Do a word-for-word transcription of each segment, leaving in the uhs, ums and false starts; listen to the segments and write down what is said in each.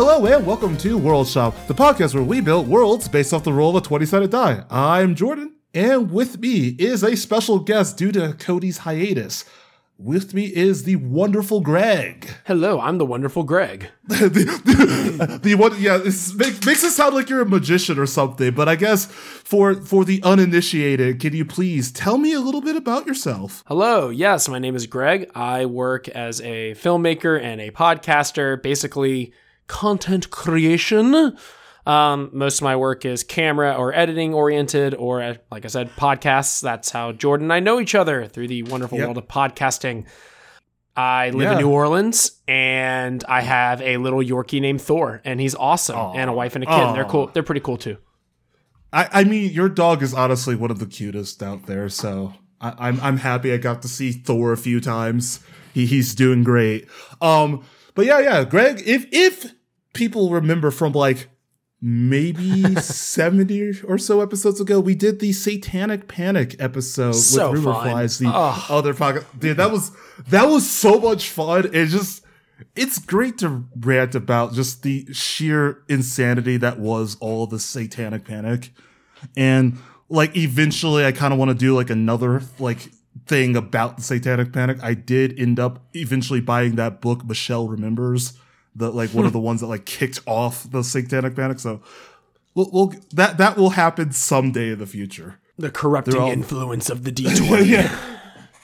Hello and welcome to World Shop, the podcast where we build worlds based off the roll of a twenty-sided die. I'm Jordan, and with me is a special guest due to Cody's hiatus. With me is the wonderful Greg. Hello, I'm the wonderful Greg. the, the, the one, yeah, it makes, makes it sound like you're a magician or something, but I guess for for the uninitiated, can you please tell me a little bit about yourself? Hello, yes, my name is Greg. I work as a filmmaker and a podcaster, basically content creation. Um, most of my work is camera or editing oriented, or like I said, podcasts. That's how Jordan and I know each other, through the wonderful yep. world of podcasting. I live yeah. in New Orleans, and I have a little Yorkie named Thor, and he's awesome. Aww. And a wife and a kid. Aww. They're cool. They're pretty cool too. I, I mean, your dog is honestly one of the cutest out there. So I, I'm, I'm happy I got to see Thor a few times. He, he's doing great. Um, but yeah, yeah, Greg, if, if people remember from like, maybe seventy or so episodes ago, we did the Satanic Panic episode so with Rumor Flies, the oh. other podcast. Dude, that was that was so much fun. It just it's great to rant about just the sheer insanity that was all the Satanic Panic. And like eventually I kind of want to do like another like thing about the Satanic Panic. I did end up eventually buying that book, Michelle Remembers. The, like one of the ones that like kicked off the Satanic Panic. So we'll, we'll that that will happen someday in the future. The corrupting all, influence of the D twenty. Yeah.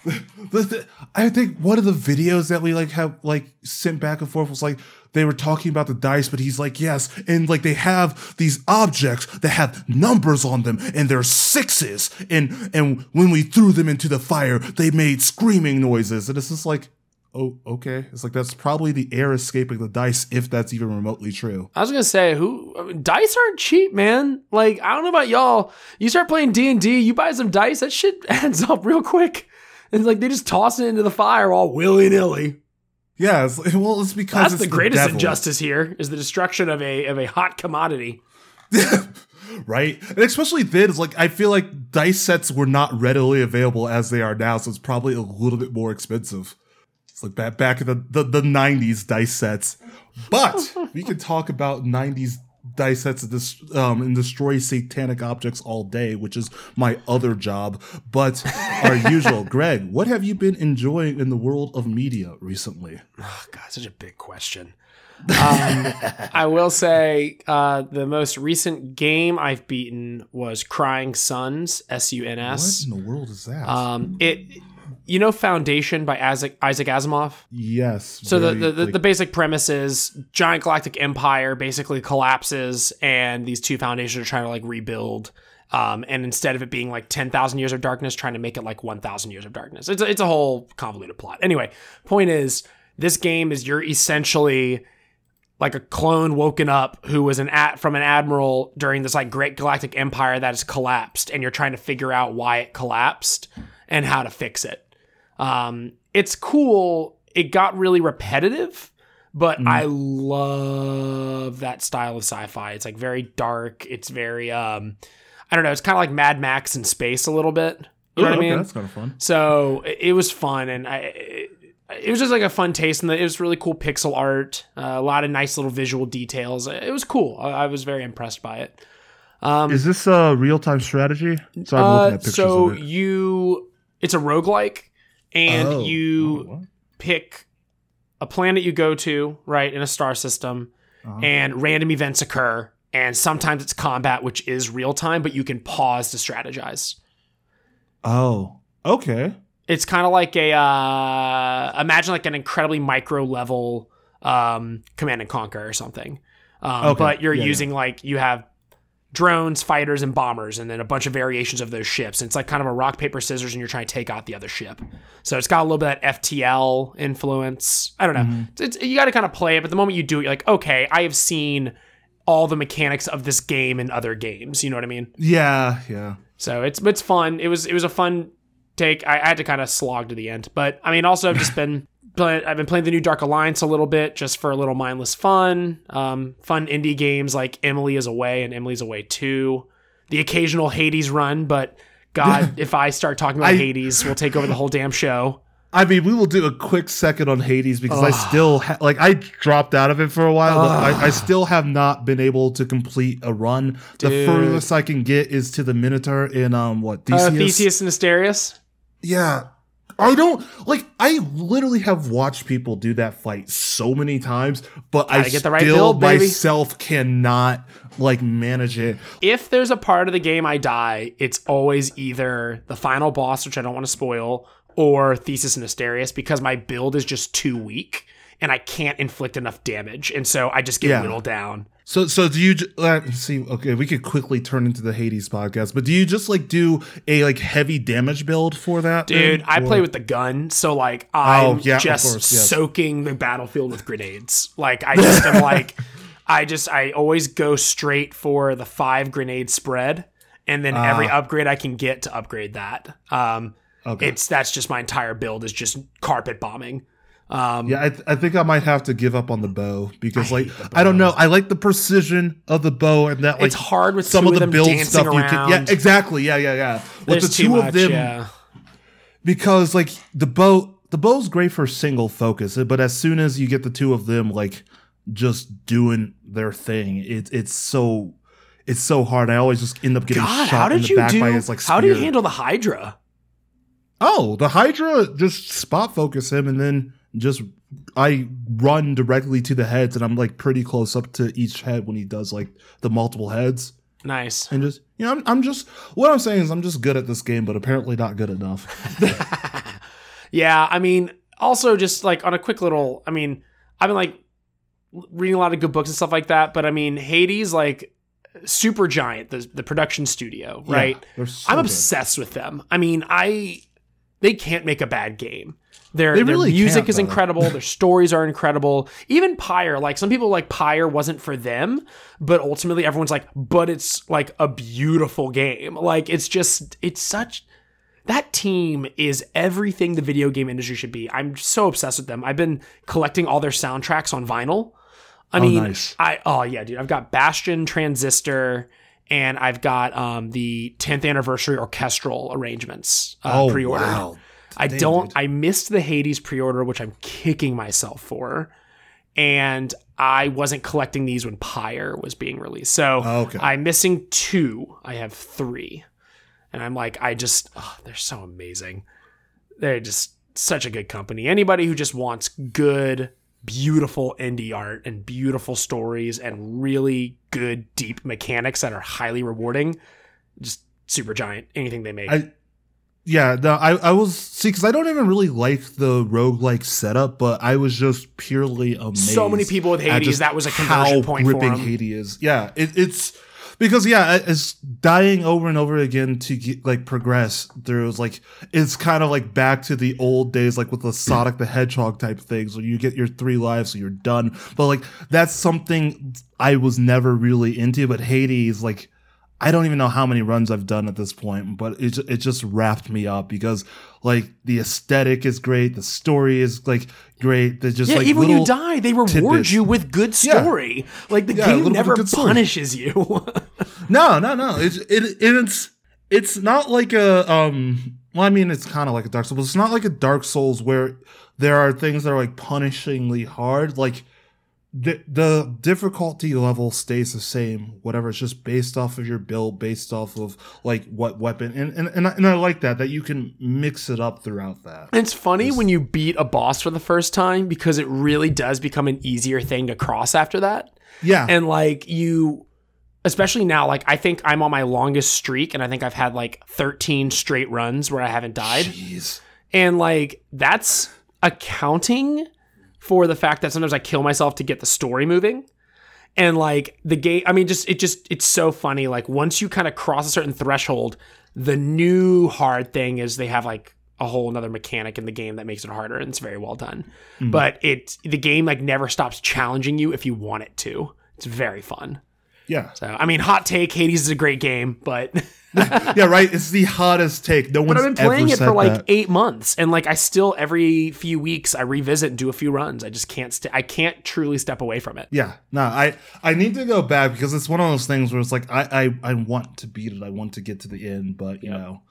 the, the, I think one of the videos that we like have like sent back and forth was like they were talking about the dice, but he's like, yes, and like they have these objects that have numbers on them, and they're sixes, and and when we threw them into the fire, they made screaming noises, and it's just like, oh, okay. It's like, that's probably the air escaping the dice, if that's even remotely true. I was going to say, who I mean, dice aren't cheap, man. Like, I don't know about y'all. You start playing D and D, you buy some dice, that shit adds up real quick. It's like, they just toss it into the fire all willy-nilly. Yeah, it's, well, it's because That's it's the greatest the devil. injustice here, is the destruction of a of a hot commodity. Right? And especially then, it's like, I feel like dice sets were not readily available as they are now, so it's probably a little bit more expensive. It's like back, back in the, the, the nineties dice sets. But we could talk about nineties dice sets and, dis- um, and destroy satanic objects all day, which is my other job. But our usual, Greg, what have you been enjoying in the world of media recently? Oh, God, such a big question. Um, I will say uh, the most recent game I've beaten was Crying Suns, S U N S. What in the world is that? Um, it... You know Foundation by Isaac Isaac Asimov? Yes. So very, the, the, like, the basic premise is giant galactic empire basically collapses, and these two foundations are trying to like rebuild. Um, and instead of it being like ten thousand years of darkness, trying to make it like one thousand years of darkness. It's a, it's a whole convoluted plot. Anyway, point is, this game is you're essentially like a clone woken up who was an at from an admiral during this like great galactic empire that has collapsed, and you're trying to figure out why it collapsed and how to fix it. Um, it's cool. It got really repetitive, but mm. I love that style of sci-fi. It's like very dark. It's very, um, I don't know. It's kind of like Mad Max in space a little bit. You know what I mean? That's kind of fun. So it, it was fun. And I, it, it was just like a fun taste, and it was really cool pixel art, uh, a lot of nice little visual details. It was cool. I, I was very impressed by it. Um, is this a real time strategy? So I'm uh, looking at pictures so of it. you, it's a roguelike. And oh, you oh, pick a planet you go to, right, in a star system, uh-huh. and random events occur. And sometimes it's combat, which is real time, but you can pause to strategize. Oh, okay. It's kind of like a, uh, imagine like an incredibly micro level um, Command and Conquer or something. Um, okay. But you're yeah, using yeah. like, you have drones, fighters, and bombers, and then a bunch of variations of those ships. And it's like kind of a rock, paper, scissors, and you're trying to take out the other ship. So it's got a little bit of that F T L influence. I don't know. Mm-hmm. It's, it's, you got to kind of play it, but the moment you do it, you're like, okay, I have seen all the mechanics of this game in other games. You know what I mean? Yeah, yeah. So it's it's fun. It was it was a fun take. I, I had to kind of slog to the end. But, I mean, also I've just been... But I've been playing the new Dark Alliance a little bit, just for a little mindless fun. Um, fun indie games like Emily is Away and Emily's Away two. The occasional Hades run, but God, if I start talking about I, Hades, we'll take over the whole damn show. I mean, we will do a quick second on Hades because Ugh. I still ha- like I dropped out of it for a while. But I, I still have not been able to complete a run. Dude. The furthest I can get is to the Minotaur in um what Theseus, uh, Theseus and Asterius. Yeah, I don't like. I literally have watched people do that fight so many times, but Gotta I get the right still build, myself baby. cannot like manage it. If there's a part of the game I die, it's always either the final boss, which I don't want to spoil, or Theseus and Asterius, because my build is just too weak and I can't inflict enough damage, and so I just get yeah. whittled down. So, so do you uh, see? Okay, we could quickly turn into the Hades podcast, but do you just like do a like heavy damage build for that, dude? Then? I or? play with the gun, so like I'm oh, yeah, just course, yes. soaking the battlefield with grenades. Like I just am like, I just I always go straight for the five grenade spread, and then uh, every upgrade I can get to upgrade that. Um, Okay. It's that's just my entire build is just carpet bombing. Um, yeah, I, th- I think I might have to give up on the bow because I like bow. I don't know. I like the precision of the bow and that like it's hard with some two of, of them the build stuff. Around. You can, yeah, exactly. Yeah, yeah, yeah. With There's the two much, of them, yeah. because like the bow, the bow's great for single focus, but as soon as you get the two of them like just doing their thing, it's it's so it's so hard. I always just end up getting God, shot in the back do, by his like. Spear. How do you handle the Hydra? Oh, the Hydra just spot focus him, and then just I run directly to the heads, and I'm like pretty close up to each head when he does like the multiple heads. Nice. And just you know, I'm, I'm just what I'm saying is I'm just good at this game, but apparently not good enough. Yeah, I mean, also just like on a quick little, I mean, I've been like reading a lot of good books and stuff like that, but I mean, Hades like. Super Giant, the the production studio, right? Yeah, so I'm obsessed good. with them. I mean, I. They can't make a bad game. Their, they really their music is incredible. Their stories are incredible. Even Pyre, like some people like Pyre wasn't for them, but ultimately everyone's like, but it's like a beautiful game. Like it's just, it's such, that team is everything the video game industry should be. I'm so obsessed with them. I've been collecting all their soundtracks on vinyl. I oh, mean, nice. I, oh yeah, dude, I've got Bastion, Transistor, and I've got um, the tenth anniversary orchestral arrangements uh, oh, pre-ordered. Wow. I Damn, don't. Dude. I missed the Hades pre-order, which I'm kicking myself for, and I wasn't collecting these when Pyre was being released. So oh, okay. I'm missing two. I have three, and I'm like, I just oh, they're so amazing. They're just such a good company. Anybody who just wants good. Beautiful indie art and beautiful stories and really good deep mechanics that are highly rewarding. Just Super Giant, anything they make. I, yeah, no, I I was see because I don't even really like the roguelike setup, but I was just purely amazed. So many people with Hades that was a conversion point for them. How ripping Hades, yeah, it, it's because yeah, it's dying over and over again to get, like progress. There was like it's kind of like back to the old days, like with the Sonic the Hedgehog type things, where you get your three lives, so you're done. But like that's something I was never really into. But Hades, like I don't even know how many runs I've done at this point, but it it just wrapped me up because like the aesthetic is great, the story is like great. They just yeah, like even when you die, they reward tidbits. you with good story. Yeah. Like the yeah, game never punishes story. you. No, no, no. It's it it's it's not like a um. Well, I mean, it's kind of like a Dark Souls. But it's not like a Dark Souls where there are things that are like punishingly hard, like. The, the difficulty level stays the same, whatever. It's just based off of your build, based off of like what weapon, and and and I, and I like that that you can mix it up throughout that. It's funny just, when you beat a boss for the first time because it really does become an easier thing to cross after that. Yeah, and like you, especially now, like I think I'm on my longest streak, and I think I've had like thirteen straight runs where I haven't died. Jeez, and like that's accounting. For the fact that sometimes I kill myself to get the story moving. And like the game, I mean, just, it just, it's so funny. Like once you kind of cross a certain threshold, the new hard thing is they have like a whole nother mechanic in the game that makes it harder. And it's very well done, mm-hmm. but it, the game like never stops challenging you if you want it to. It's very fun. Yeah. So, I mean, hot take, Hades is a great game, but. Yeah, right. It's the hottest take. No one's ever said that. But I've been playing it for like that. eight months. And like, I still, every few weeks, I revisit and do a few runs. I just can't, st- I can't truly step away from it. Yeah. No, I, I need to go back because it's one of those things where it's like, I, I, I want to beat it. I want to get to the end, but you yep. know.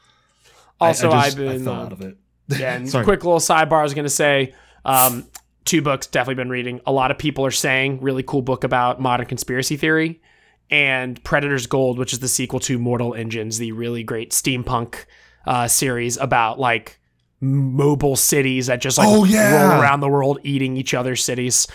Also, I, I just, I've been, I fell uh, out of it. And quick little sidebar, I was going to say, um, two books definitely been reading. A lot of people are saying really cool book about modern conspiracy theory, and Predator's Gold, which is the sequel to Mortal Engines, the really great steampunk uh, series about like mobile cities that just like oh, yeah. roll around the world eating each other's cities.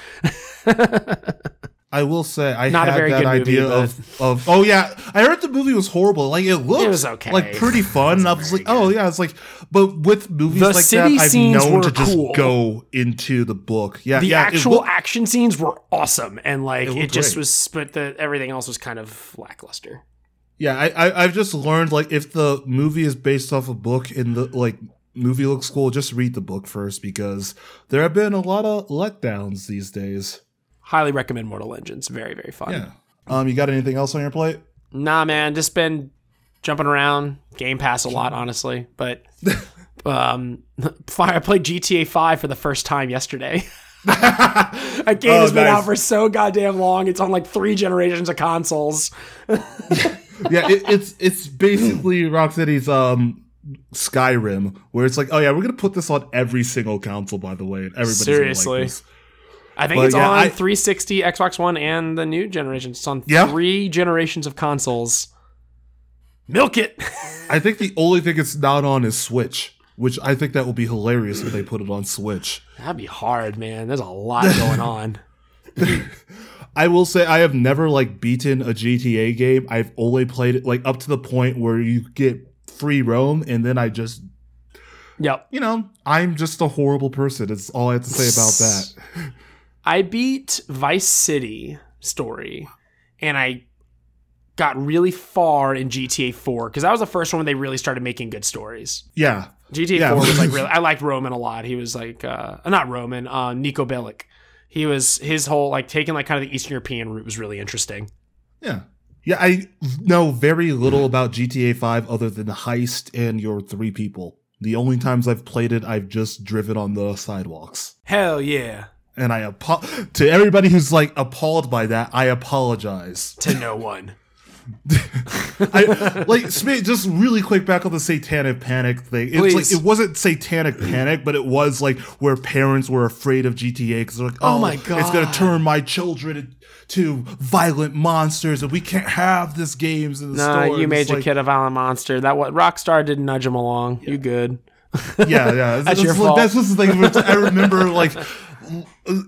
I will say I Not had a very that good idea movie, of, of oh yeah I heard the movie was horrible, like it looked it was okay. like pretty fun. I was like good. oh yeah it's like but with movies the like city that I've known to just cool. go into the book. Yeah, the yeah, actual looked, action scenes were awesome, and like it, it just great. was but the, everything else was kind of lackluster. Yeah, I, I I've just learned like if the movie is based off a book and the like movie looks cool, just read the book first, because there have been a lot of letdowns these days. Highly recommend Mortal Engines. Very, very fun. Yeah. Um, you got anything else on your plate? Nah, man. Just been jumping around Game Pass a lot, honestly. But um, I played G T A five for the first time yesterday. A game oh, has been nice. out for so goddamn long. It's on like three generations of consoles. Yeah, it, it's it's basically Rocksteady's um, Skyrim, where it's like, oh yeah, we're gonna put this on every single console. By the way, and everybody's seriously. Gonna like this. I think but it's yeah, on I, three sixty, Xbox One, and the new generation. It's on yeah. three generations of consoles. Milk it! I think the only thing it's not on is Switch, which I think that will be hilarious if they put it on Switch. That'd be hard, man. There's a lot going on. I will say I have never like beaten a G T A game. I've only played it like up to the point where you get free roam, and then I just... Yep. You know, I'm just a horrible person. It's all I have to say about that. I beat Vice City Story, and I got really far in G T A four because that was the first one when they really started making good stories. Yeah, G T A yeah. four was like really. I liked Roman a lot. He was like, uh, not Roman, uh, Nico Bellic. He was his whole like taking like kind of the Eastern European route was really interesting. Yeah, yeah. I know very little about G T A five other than the heist and your three people. The only times I've played it, I've just driven on the sidewalks. Hell yeah. And I apo- to everybody who's like appalled by that, I apologize to no one. I, like just really quick back on the satanic panic thing. It's like, it wasn't satanic panic, but it was like where parents were afraid of G T A because they're like, oh, oh my god, it's gonna turn my children to violent monsters, and we can't have this games in the nah, store. No, you and made your like, kid a violent monster. That what Rockstar didn't nudge him along. Yeah. You good? Yeah, yeah. That's, that's your like, fault. That's just the thing. I remember like.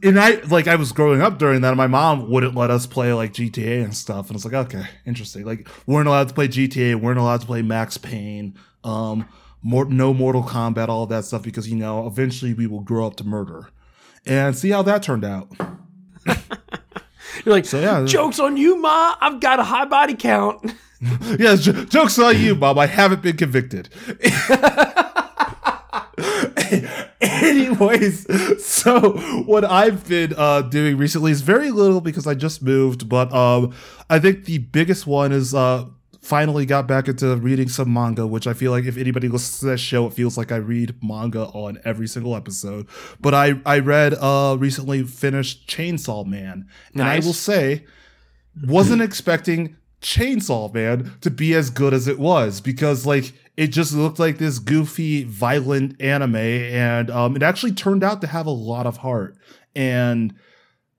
And I like I was growing up during that, and my mom wouldn't let us play like G T A and stuff, and it's like, okay, interesting. Like weren't allowed to play G T A, weren't allowed to play Max Payne, um, more, no Mortal Kombat, all of that stuff, because you know eventually we will grow up to murder, and see how that turned out. You're like, so, yeah, jokes on you, Ma. I've got a high body count. Yeah, j- jokes on you, Mom. I haven't been convicted. Anyways, so what I've been uh, doing recently is very little because I just moved, but um, I think the biggest one is uh, finally got back into reading some manga, which I feel like if anybody listens to that show, it feels like I read manga on every single episode. But I, I read uh, recently finished Chainsaw Man, and nice. I will say, wasn't expecting Chainsaw Man to be as good as it was, because like it just looked like this goofy, violent anime, and um, it actually turned out to have a lot of heart. And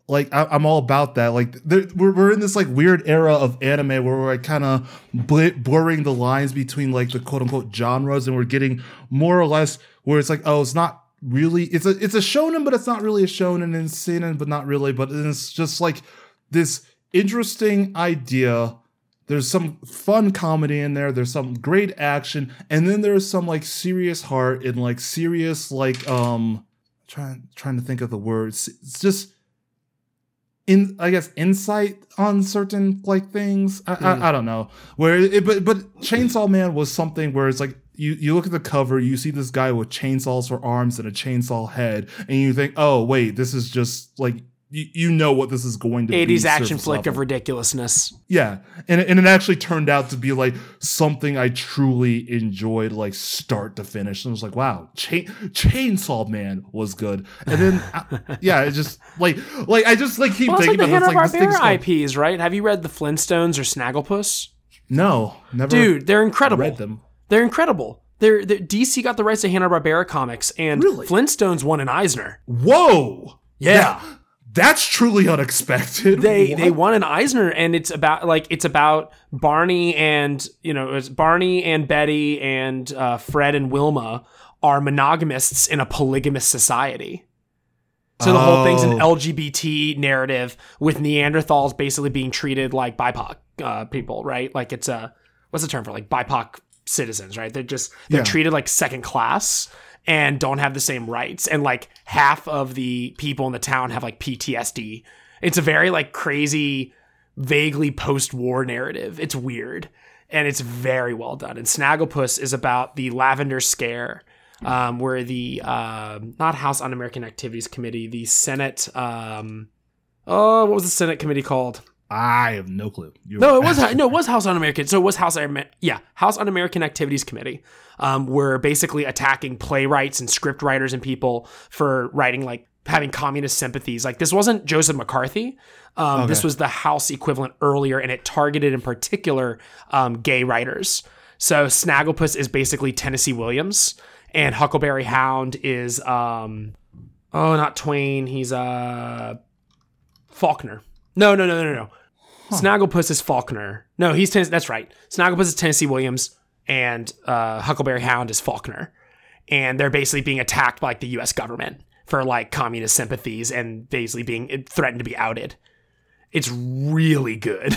like, I- I'm all about that. Like, there, we're we're in this like weird era of anime where we're like, kind of bl- blurring the lines between like the quote unquote genres, and we're getting more or less where it's like, oh, it's not really it's a it's a shonen, but it's not really a shonen, and seinen, but not really. But it's just like this interesting idea. There's some fun comedy in there. There's some great action. And then there's some like serious heart and like serious, like, um, trying, trying to think of the words. It's just in, I guess, insight on certain like things. I, I, I don't know where it, but, but Chainsaw Man was something where it's like, you, you look at the cover, you see this guy with chainsaws for arms and a chainsaw head, and you think, oh wait, this is just like, You, you know what this is going to be. eighties action flick level. Of ridiculousness. Yeah. And, and it actually turned out to be like something I truly enjoyed, like start to finish. And I was like, wow, Chain, Chainsaw Man was good. And then, I, yeah, it just like, like I just like keep well, thinking like about it. It's like the Hanna-Barbera I Ps, right? Have you read the Flintstones or Snagglepuss? No, never. Dude, they're incredible. Read them. They're incredible. They're, they're, D C got the rights to Hanna-Barbera comics, and really? Flintstones won an Eisner. Whoa! Yeah. yeah. That's truly unexpected. They what? they won an Eisner, and it's about like it's about Barney and you know it's Barney and Betty and uh, Fred and Wilma are monogamists in a polygamous society. So the oh. whole thing's an L G B T narrative with Neanderthals basically being treated like B I P O C uh, people, right? Like it's a what's the term for like B I P O C citizens, right? They're just they're yeah. treated like second class. And don't have the same rights. And like half of the people in the town have like P T S D. It's a very like crazy, vaguely post-war narrative. It's weird. And it's very well done. And Snagglepuss is about the Lavender Scare, um, where the, uh, not House Un-American Activities Committee, the Senate, um, oh, what was the Senate committee called? I have no clue. You're no, it was no, it was House Un-American. So it was House, yeah, House Un-American Activities Committee. Um, were basically attacking playwrights and script writers and people for writing like having communist sympathies. Like this wasn't Joseph McCarthy. Um, okay. This was the House equivalent earlier, and it targeted in particular um, gay writers. So Snagglepuss is basically Tennessee Williams, and Huckleberry Hound is um, oh, not Twain. He's uh, Faulkner. No, no, no, no, no. Huh. Snagglepuss is Faulkner. No, he's ten- that's right. Snagglepuss is Tennessee Williams, and uh, Huckleberry Hound is Faulkner. And they're basically being attacked by like the U S government for like communist sympathies and basically being threatened to be outed. It's really good.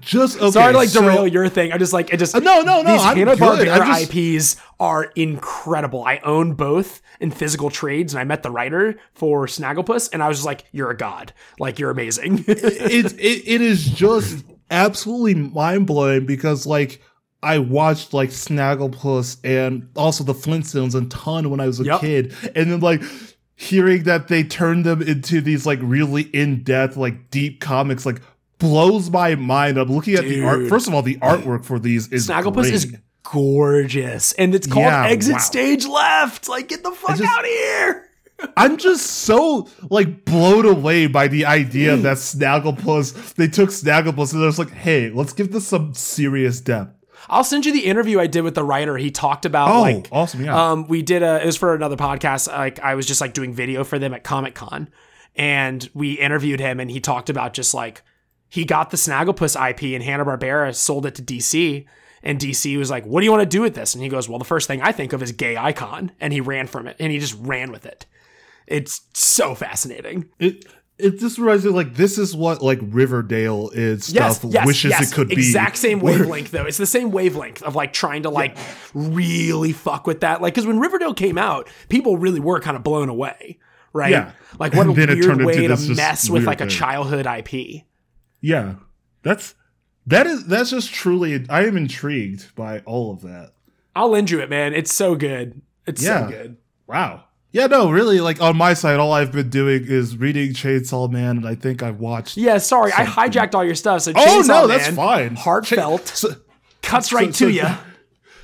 Just okay, sorry to like derail so, your thing. I just like it just uh, no no no. These Hanna-Barbera just... I Ps are incredible. I own both in physical trades, and I met the writer for Snagglepuss, and I was just like, "You're a god! Like you're amazing." it, it it is just absolutely mind blowing because like I watched like Snagglepuss and also the Flintstones a ton when I was a yep. kid, and then like. Hearing that they turned them into these like really in depth like deep comics like. Blows my mind. I'm looking at Dude. the art. First of all, the artwork for these is Snagglepuss great. is gorgeous, and it's called yeah, Exit wow. Stage Left. Like, get the fuck just, out of here! I'm just so like blown away by the idea that Snagglepuss. They took Snagglepuss and they're just like, hey, let's give this some serious depth. I'll send you the interview I did with the writer. He talked about oh, like, awesome, yeah. Um, we did a. It was for another podcast. Like, I was just like doing video for them at Comic Con, and we interviewed him, and he talked about just like. He got the Snagglepuss I P and Hanna-Barbera sold it to D C, and D C was like, what do you want to do with this? And he goes, well, the first thing I think of is gay icon. And he ran from it, and he just ran with it. It's so fascinating. It it just reminds me, like, this is what, like, Riverdale is stuff yes, yes, wishes yes. it could exact be. Exact same wavelength, though. It's the same wavelength of, like, trying to, like, yeah. really fuck with that. Like, because when Riverdale came out, people really were kind of blown away, right? Yeah. Like, what and a weird way to mess with, like, thing. a childhood I P. Yeah, that's that is that's just truly. I am intrigued by all of that. I'll lend you it, man. It's so good. It's yeah. so good. Wow. Yeah, no, really. Like on my side, all I've been doing is reading Chainsaw Man, and I think I've watched. Yeah, sorry, something. I hijacked all your stuff. So Chainsaw oh no, Man, that's fine. Heartfelt, Ch- so, cuts right so, to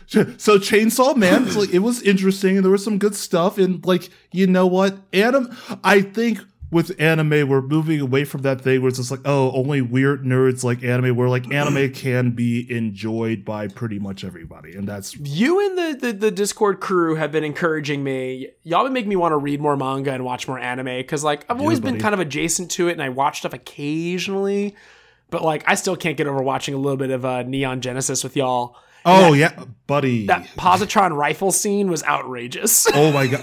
so, you. So Chainsaw Man, like, it was interesting, and there was some good stuff, and like you know what, Adam, I think. With anime, we're moving away from that thing where it's just like, oh, only weird nerds like anime. Where like anime can be enjoyed by pretty much everybody, and that's you and the the, the Discord crew have been encouraging me. Y'all been making me want to read more manga and watch more anime because like I've always yeah, been kind of adjacent to it, and I watch stuff occasionally, but like I still can't get over watching a little bit of uh, Neon Genesis with y'all. Oh that, yeah, buddy, that positron rifle scene was outrageous. Oh my god.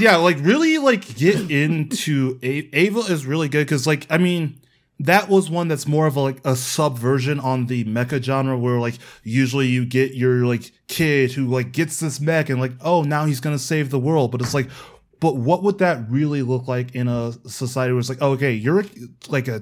Yeah, like really, like get into a- Ava is really good because, like, I mean, that was one that's more of a, like a subversion on the mecha genre, where like usually you get your like kid who like gets this mech and like, oh, now he's gonna save the world, but it's like, but what would that really look like in a society where it's like, oh, okay, you're like a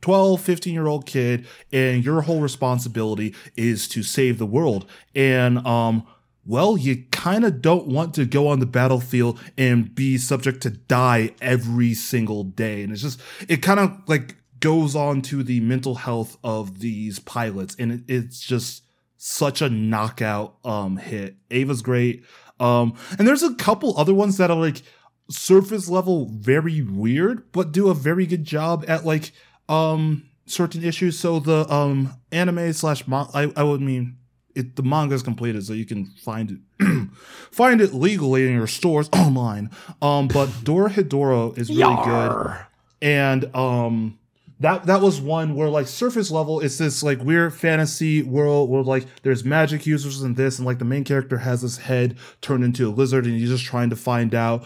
twelve, fifteen year old kid, and your whole responsibility is to save the world, and um. Well, you kind of don't want to go on the battlefield and be subject to die every single day. And it's just, it kind of like goes on to the mental health of these pilots. And it, it's just such a knockout um, hit. Ava's great. Um, and there's a couple other ones that are like surface level, very weird, but do a very good job at like um, certain issues. So the um, anime slash, mon- I, I would mean... It, the manga is completed, so you can find it find it legally in your stores online. Um, but Dora Hedoro is really Yar. good, and um, that that was one where, like, surface level, it's this like weird fantasy world where, like, there's magic users and this, and like the main character has his head turned into a lizard, and he's just trying to find out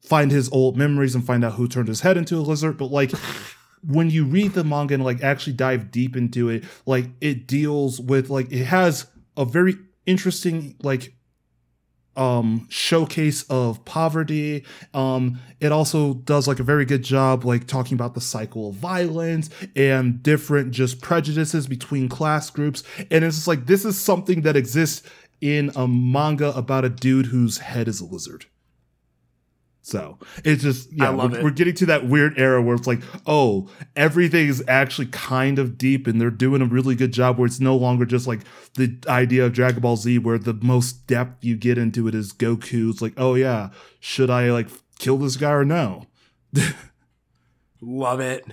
find his old memories and find out who turned his head into a lizard. But like. When you read the manga and, like, actually dive deep into it, like, it deals with, like, it has a very interesting, like, um, showcase of poverty. Um, it also does, like, a very good job, like, talking about the cycle of violence and different just prejudices between class groups. And it's just like, this is something that exists in a manga about a dude whose head is a lizard. So it's just, yeah, I love we're, it. we're getting to that weird era where it's like, oh, everything is actually kind of deep, and they're doing a really good job where it's no longer just like the idea of Dragon Ball Z, where the most depth you get into it is Goku's like, oh yeah, should I like kill this guy or no? Love it.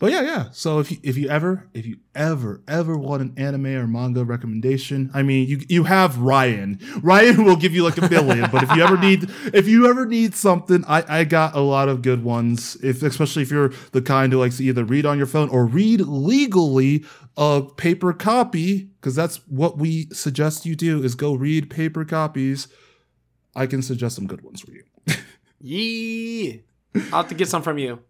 But yeah, yeah. So if you, if you ever, if you ever, ever want an anime or manga recommendation, I mean, you you have Ryan. Ryan will give you like a billion. But if you ever need, if you ever need something, I, I got a lot of good ones. If especially if you're the kind who likes to either read on your phone or read legally a paper copy, because that's what we suggest you do, is go read paper copies. I can suggest some good ones for you. Yee! I'll have to get some from you.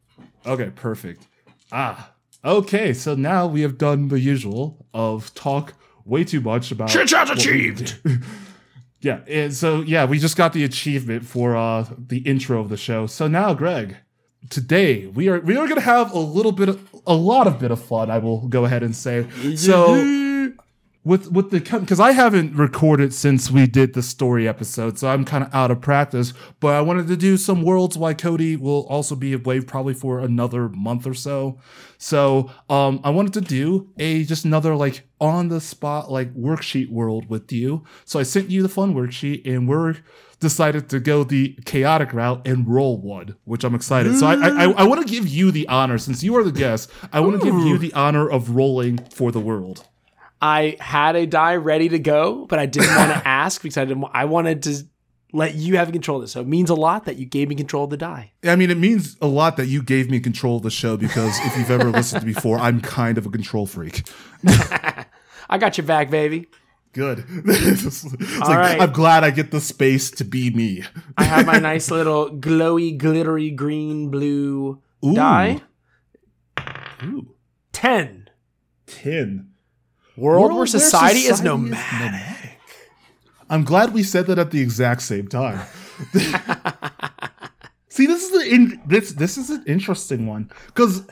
Okay, perfect. Ah, okay, so now we have done the usual of talk way too much about... Shit has achieved! Yeah, and so, yeah, we just got the achievement for uh, the intro of the show. So now, Greg, today we are we are going to have a little bit of... A lot of bit of fun, I will go ahead and say. So, with, with the... Because I haven't recorded since we did the story episode, so I'm kind of out of practice. But I wanted to do some worlds while Cody will also be away probably for another month or so. So um, I wanted to do a just another like on-the-spot like worksheet world with you. So I sent you the fun worksheet, and we're decided to go the chaotic route and roll one, which I'm excited. So I I, I want to give you the honor. Since you are the guest, I want to give you the honor of rolling for the world. I had a die ready to go, but I didn't want to ask because I didn't. I wanted to let you have control of this. So it means a lot that you gave me control of the die. I mean, it means a lot that you gave me control of the show because if you've ever listened to me before, I'm kind of a control freak. I got your back, baby. Good. It's like, right. I'm glad I get the space to be me. I have my nice little glowy, glittery, green, blue Ooh. die. Ooh. Ten. Ten. World, World where society, society is nomadic. Is nomadic. I'm glad we said that at the exact same time. See, this is the in, this this is an interesting one because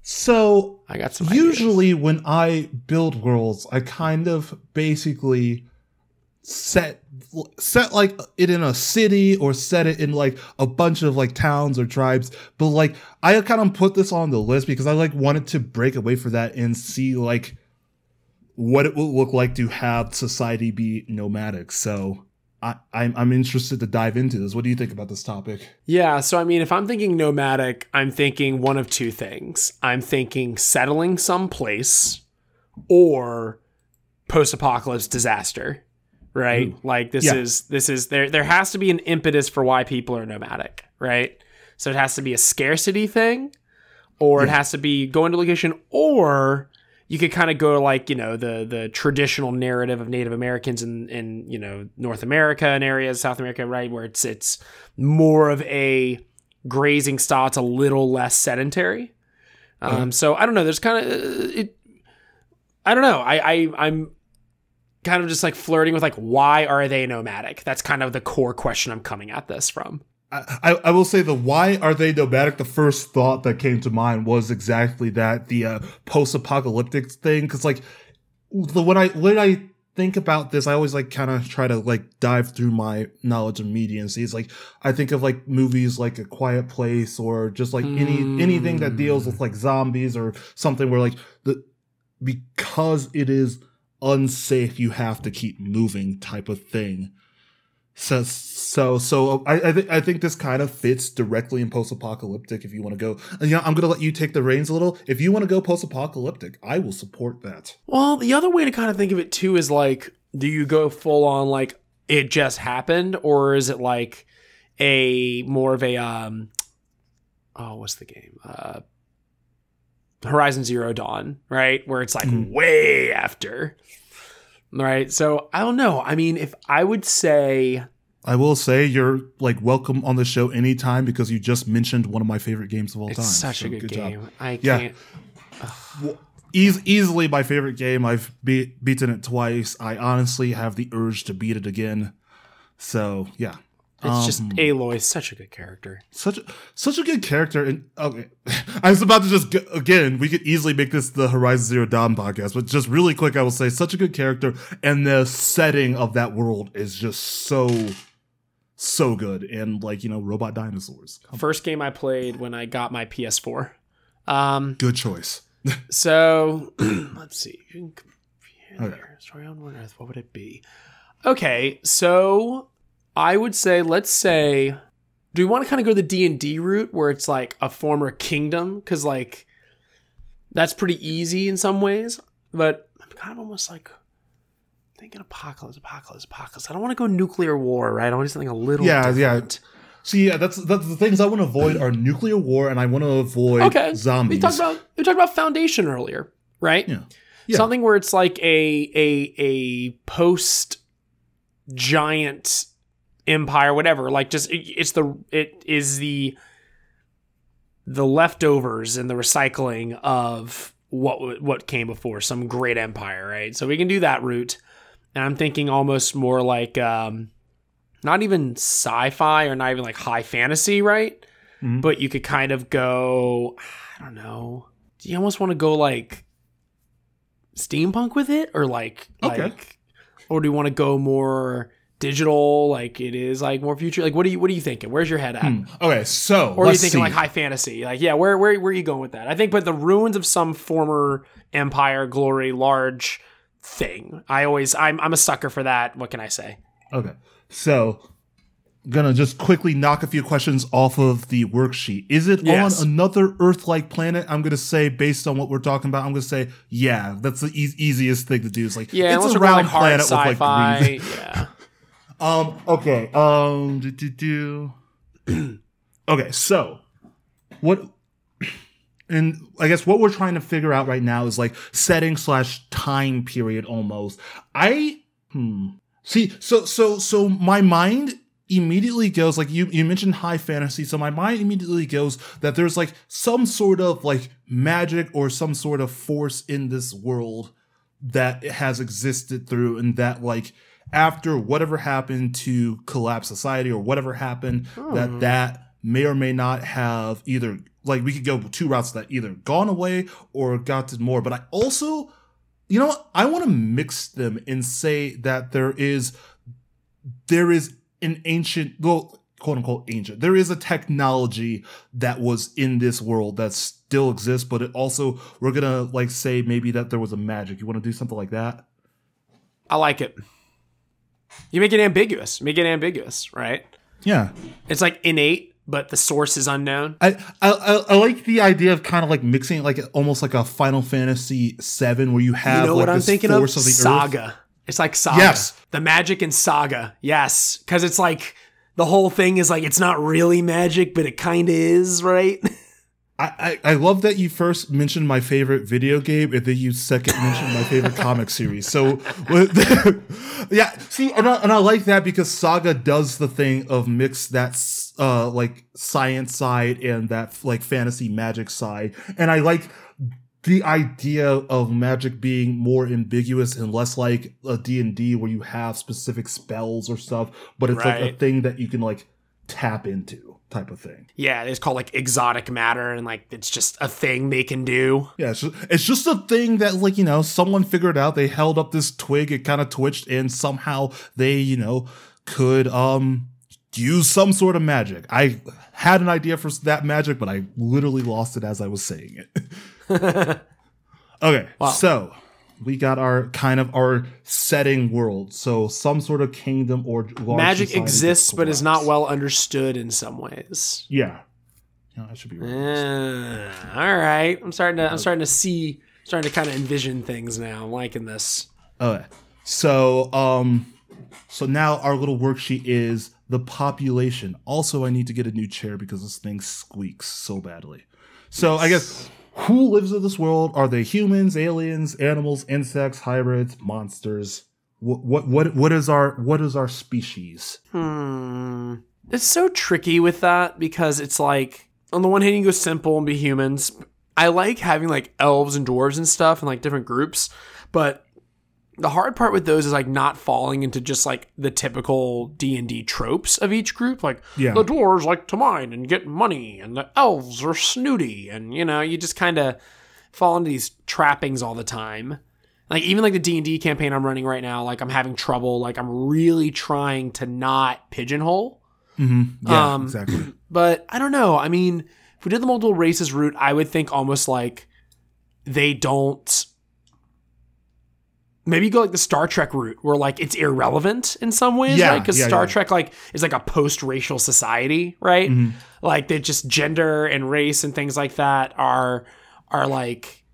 so I got some usually ideas. When I build worlds, I kind of basically set set like it in a city or set it in like a bunch of like towns or tribes, but like I kind of put this on the list because I like wanted to break away for that and see like what it will look like to have society be nomadic. So I, I'm, I'm interested to dive into this. What do you think about this topic? Yeah. So, I mean, if I'm thinking nomadic, I'm thinking one of two things. I'm thinking settling someplace or post-apocalypse disaster, right? Ooh. Like this yeah. is, this is there, there has to be an impetus for why people are nomadic, right? So it has to be a scarcity thing or yeah. it has to be going to location or you could kind of go to like, you know, the the traditional narrative of Native Americans in, in, you know, North America and areas, South America, right, where it's it's more of a grazing style. It's a little less sedentary. Um, mm-hmm. So I don't know. There's kind of uh, it. I don't know. I, I I'm kind of just like flirting with like, why are they nomadic? That's kind of the core question I'm coming at this from. I, I will say the why are they nomadic, the first thought that came to mind was exactly that, the uh, post-apocalyptic thing, because like the when I when I think about this, I always like kind of try to like dive through my knowledge of media and see. It's like I think of like movies like A Quiet Place or just like mm. any anything that deals with like zombies or something where like the because it is unsafe you have to keep moving type of thing. So So, so I, I think I think this kind of fits directly in post-apocalyptic. If you want to go, you know, I'm going to let you take the reins a little. If you want to go post-apocalyptic, I will support that. Well, the other way to kind of think of it too is like, do you go full on like it just happened, or is it like a more of a um, oh, what's the game? Uh, Horizon Zero Dawn, right? Where it's like mm. way after, right? So I don't know. I mean, if I would say. I will say you're like welcome on the show anytime because you just mentioned one of my favorite games of all it's time. It's such so a good, good game. Job. I can't. Yeah. Well, e- easily my favorite game. I've be- beaten it twice. I honestly have the urge to beat it again. So, yeah. It's um, just Aloy, such a good character. Such a, such a good character. And okay, I was about to just go, again. We could easily make this the Horizon Zero Dawn podcast, but just really quick, I will say such a good character, and the setting of that world is just so, so good. And like you know, robot dinosaurs. Come First game I played when I got my P S four. Um, good choice. So let's see. Okay. Story on what earth? What would it be? Okay, so. I would say, let's say, do we want to kind of go the D and D route where it's like a former kingdom? Because like, that's pretty easy in some ways, but I'm kind of almost like thinking apocalypse, apocalypse, apocalypse. I don't want to go nuclear war, right? I want to do something a little yeah, different. Yeah. See, yeah, that's, that's the things I want to avoid are nuclear war and I want to avoid okay. zombies. We talked about, we talked about Foundation earlier, right? Yeah. yeah. Something where it's like a a a post-giant empire, whatever, like just it, it's the it is the the leftovers and the recycling of what what came before some great empire, right? So we can do that route, and I'm thinking almost more like um not even sci-fi or not even like high fantasy, right? Mm-hmm. But you could kind of go, I don't know, do you almost want to go like steampunk with it, or like okay. like, or do you want to go more digital, like it is like more future, like what are you what are you thinking, where's your head at? hmm. Okay, so or are you thinking see. like high fantasy, like yeah where, where where are you going with that? I think but the ruins of some former empire, glory, large thing. I always I'm I'm a sucker for that. What can I say? Okay, so I'm gonna just quickly knock a few questions off of the worksheet. Is it yes. on another Earth-like planet? I'm gonna say based on what we're talking about, I'm gonna say yeah that's the e- easiest thing to do. It's like yeah, it's a round like planet with like green. yeah Um, okay, um, do, do, do. Okay, so, what, and I guess what we're trying to figure out right now is like setting slash time period almost. I, hmm, see, so, so, so my mind immediately goes, like, you, you mentioned high fantasy, so my mind immediately goes that there's like some sort of like magic or some sort of force in this world that it has existed through, and that like, after whatever happened to collapse society or whatever happened, oh. that that may or may not have either, like we could go two routes that either gone away or got to more. But I also, you know, I want to mix them and say that there is, there is an ancient, well, quote unquote ancient, there is a technology that was in this world that still exists, but it also, we're going to like say maybe that there was a magic. You want to do something like that? I like it. You make it ambiguous. Make it ambiguous, right? Yeah. It's like innate, but the source is unknown. I I, I like the idea of kind of like mixing it like almost like a Final Fantasy seven where you have, you know, like what I'm thinking of? Of the Saga. Earth. It's like Saga. Yes. The magic in Saga. Yes. Because it's like the whole thing is like it's not really magic, but it kind of is, right? I, I love that you first mentioned my favorite video game and then you second mentioned my favorite comic series. So, yeah, see, and I, and I like that because Saga does the thing of mix that uh, like science side and that like fantasy magic side. And I like the idea of magic being more ambiguous and less like a D and D where you have specific spells or stuff, but it's right. like a thing that you can like tap into. Type of thing. Yeah, it's called like exotic matter, and like it's just a thing they can do. Yeah, it's just, it's just a thing that like, you know, someone figured out. They held up this twig, it kind of twitched, and somehow they, you know, could um use some sort of magic. I had an idea for that magic, but I literally lost it as I was saying it. Okay, wow. So we got our kind of our setting world. So some sort of kingdom or magic exists, but is not well understood in some ways. Yeah, no, that should be right. Uh, all right, I'm starting to I'm starting to see starting to kind of envision things now. I'm liking this. Okay, so um, so now our little worksheet is the population. Also, I need to get a new chair because this thing squeaks so badly. So yes. I guess. Who lives in this world? Are they humans, aliens, animals, insects, hybrids, monsters? What what what, what is our what is our species? Hmm. It's so tricky with that because it's like on the one hand you can go simple and be humans. I like having like elves and dwarves and stuff and like different groups, but the hard part with those is like not falling into just like the typical D and D tropes of each group. Like yeah. the dwarves like to mine and get money and the elves are snooty. And, you know, you just kind of fall into these trappings all the time. Like even like the D and D campaign I'm running right now, like I'm having trouble. Like I'm really trying to not pigeonhole. Mm-hmm. Yeah, um, exactly. But I don't know. I mean, if we did the multiple races route, I would think almost like they don't. Maybe you go like the Star Trek route where like it's irrelevant in some ways, yeah, right? Because yeah, Star yeah. Trek like is like a post-racial society, right? Mm-hmm. Like they just gender and race and things like that are are like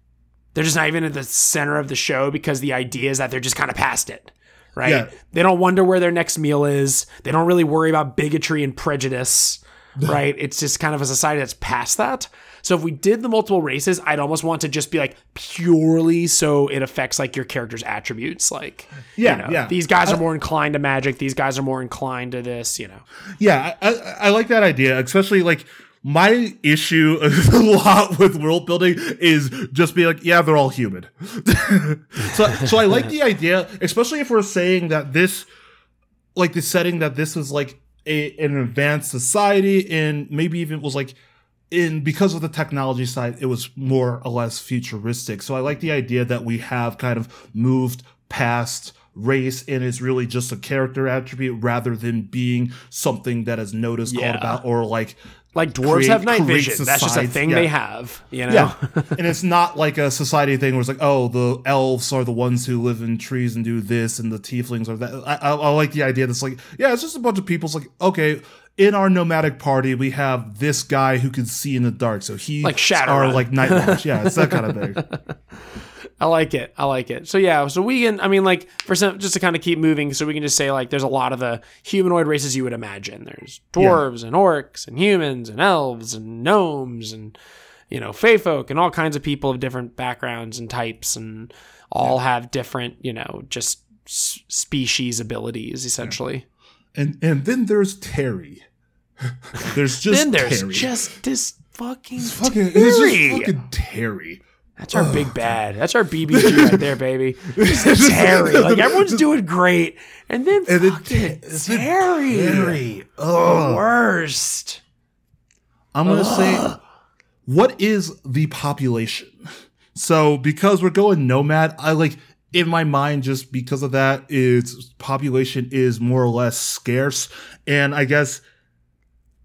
they're just not even at the center of the show because the idea is that they're just kind of past it, right? Yeah. They don't wonder where their next meal is. They don't really worry about bigotry and prejudice, right? It's just kind of a society that's past that. So if we did the multiple races, I'd almost want to just be like purely so it affects like your character's attributes. Like, yeah, you know, yeah. these guys are more inclined to magic. These guys are more inclined to this, you know. Yeah, I, I like that idea, especially like my issue a lot with world building is just being like, yeah, they're all human. so, so I like the idea, especially if we're saying that this, like the setting that this is like a, an advanced society and maybe even was like, in because of the technology side, it was more or less futuristic. So I like the idea that we have kind of moved past race and it's really just a character attribute rather than being something that is noticed, yeah. called about, or like like dwarves create, have night vision. Society. That's just a thing yeah. they have, you know. Yeah. And it's not like a society thing where it's like, oh, the elves are the ones who live in trees and do this, and the tieflings are that. I, I, I like the idea that's like, yeah, it's just a bunch of people's like, okay. In our nomadic party, we have this guy who can see in the dark, so he's like our like night watch. Yeah, it's that kind of thing. I like it. I like it. So yeah, so we can. I mean, like for some, just to kind of keep moving, so we can just say like, there's a lot of the humanoid races you would imagine. There's dwarves yeah. and orcs and humans and elves and gnomes and you know fae folk and all kinds of people of different backgrounds and types and all yeah. have different you know just species abilities essentially. Yeah. And and then there's Terry. There's just then there's Terry. just this fucking it's fucking, Terry. It's just fucking Terry. That's our oh, big bad. God. That's our B B G right there, baby. Just Terry. Like everyone's doing great, and then and fucking it, Terry. Terry. Oh, the worst. I'm gonna Ugh. say, what is the population? So because we're going nomad, I like. In my mind, just because of that, its population is more or less scarce. And I guess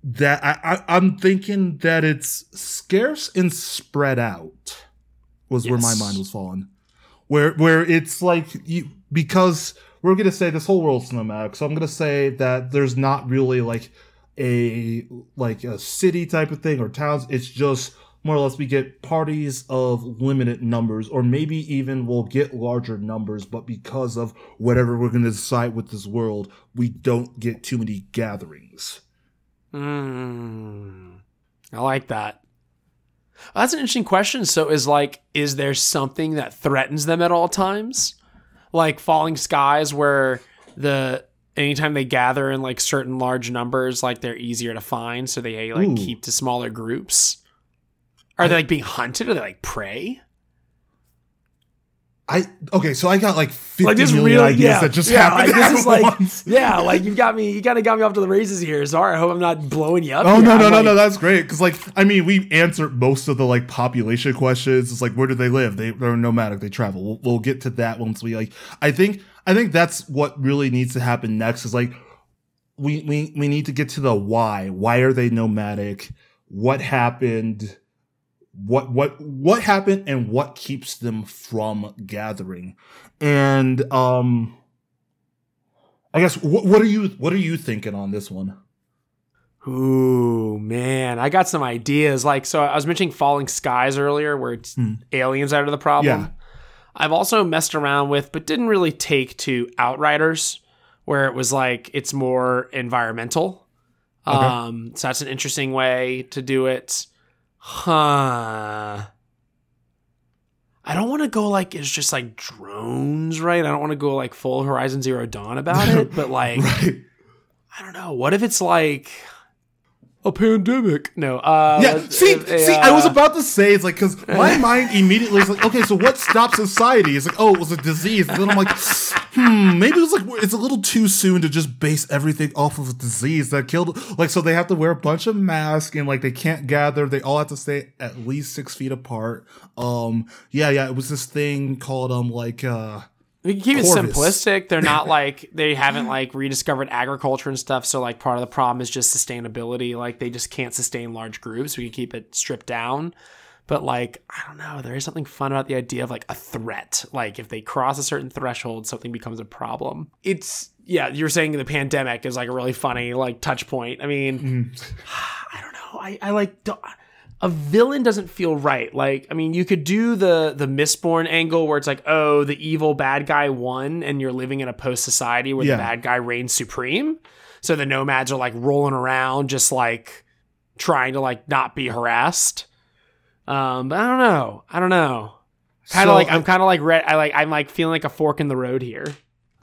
that I, I, I'm thinking that it's scarce and spread out was yes. where my mind was falling. Where where it's like, you, because we're going to say this whole world's nomadic. So I'm going to say that there's not really like a like a city type of thing or towns. It's just... more or less, we get parties of limited numbers, or maybe even we'll get larger numbers, but because of whatever we're going to decide with this world, we don't get too many gatherings. Mm, I like that. Well, that's an interesting question. So is like, is there something that threatens them at all times? Like Falling Skies, where the... anytime they gather in like certain large numbers, like they're easier to find, so they like Ooh. keep to smaller groups. Are they like being hunted? Are they like prey? I okay, so I got like fifty like million real, ideas yeah, that just yeah, happened like, this is like, once. Yeah, like you got me, you kind of got me off to the races here. Sorry, I hope I'm not blowing you up. Oh here. no, no, I'm no, like, no, that's great because like I mean, we answered most of the like population questions. It's like where do they live? They, they're nomadic. They travel. We'll, we'll get to that once we like. I think I think that's what really needs to happen next is like we we we need to get to the why. Why are they nomadic? What happened? what what what happened and what keeps them from gathering. And um, I guess what, what are you what are you thinking on this one? Ooh, man, I got some ideas. Like, so I was mentioning Falling Skies earlier, where it's hmm. aliens that are the problem. Yeah. I've also messed around with, but didn't really take to, Outriders, where it was like it's more environmental. Okay. Um, so that's an interesting way to do it. Huh. I don't want to go like it's just like drones, right? I don't want to go like full Horizon Zero Dawn about it, but like, right. I don't know. What if it's like a pandemic? No. Uh, yeah. See, uh, see, uh, I was about to say it's like, because my mind immediately is like, okay, so what stopped society? It's like, oh, it was a disease. And then I'm like, hmm, maybe it's like it's a little too soon to just base everything off of a disease that killed. Like, so they have to wear a bunch of masks and like they can't gather. They all have to stay at least six feet apart. Um, yeah, yeah. It was this thing called um, like. Uh, We can keep it simplistic. They're not like, they haven't like rediscovered agriculture and stuff. So like part of the problem is just sustainability. Like they just can't sustain large groups. We can keep it stripped down. But like, I don't know. There is something fun about the idea of like a threat. Like if they cross a certain threshold, something becomes a problem. It's, yeah, you're saying the pandemic is like a really funny like touch point. I mean, mm-hmm. I don't know. I, I like don't. A villain doesn't feel right. Like, I mean, you could do the the Mistborn angle where it's like, oh, the evil bad guy won, and you're living in a post-society where yeah. the bad guy reigns supreme. So the nomads are like rolling around just like trying to like not be harassed. Um, but I don't know. I don't know. Kind of so, like, I'm kind of like, re- I like, I'm like feeling like a fork in the road here.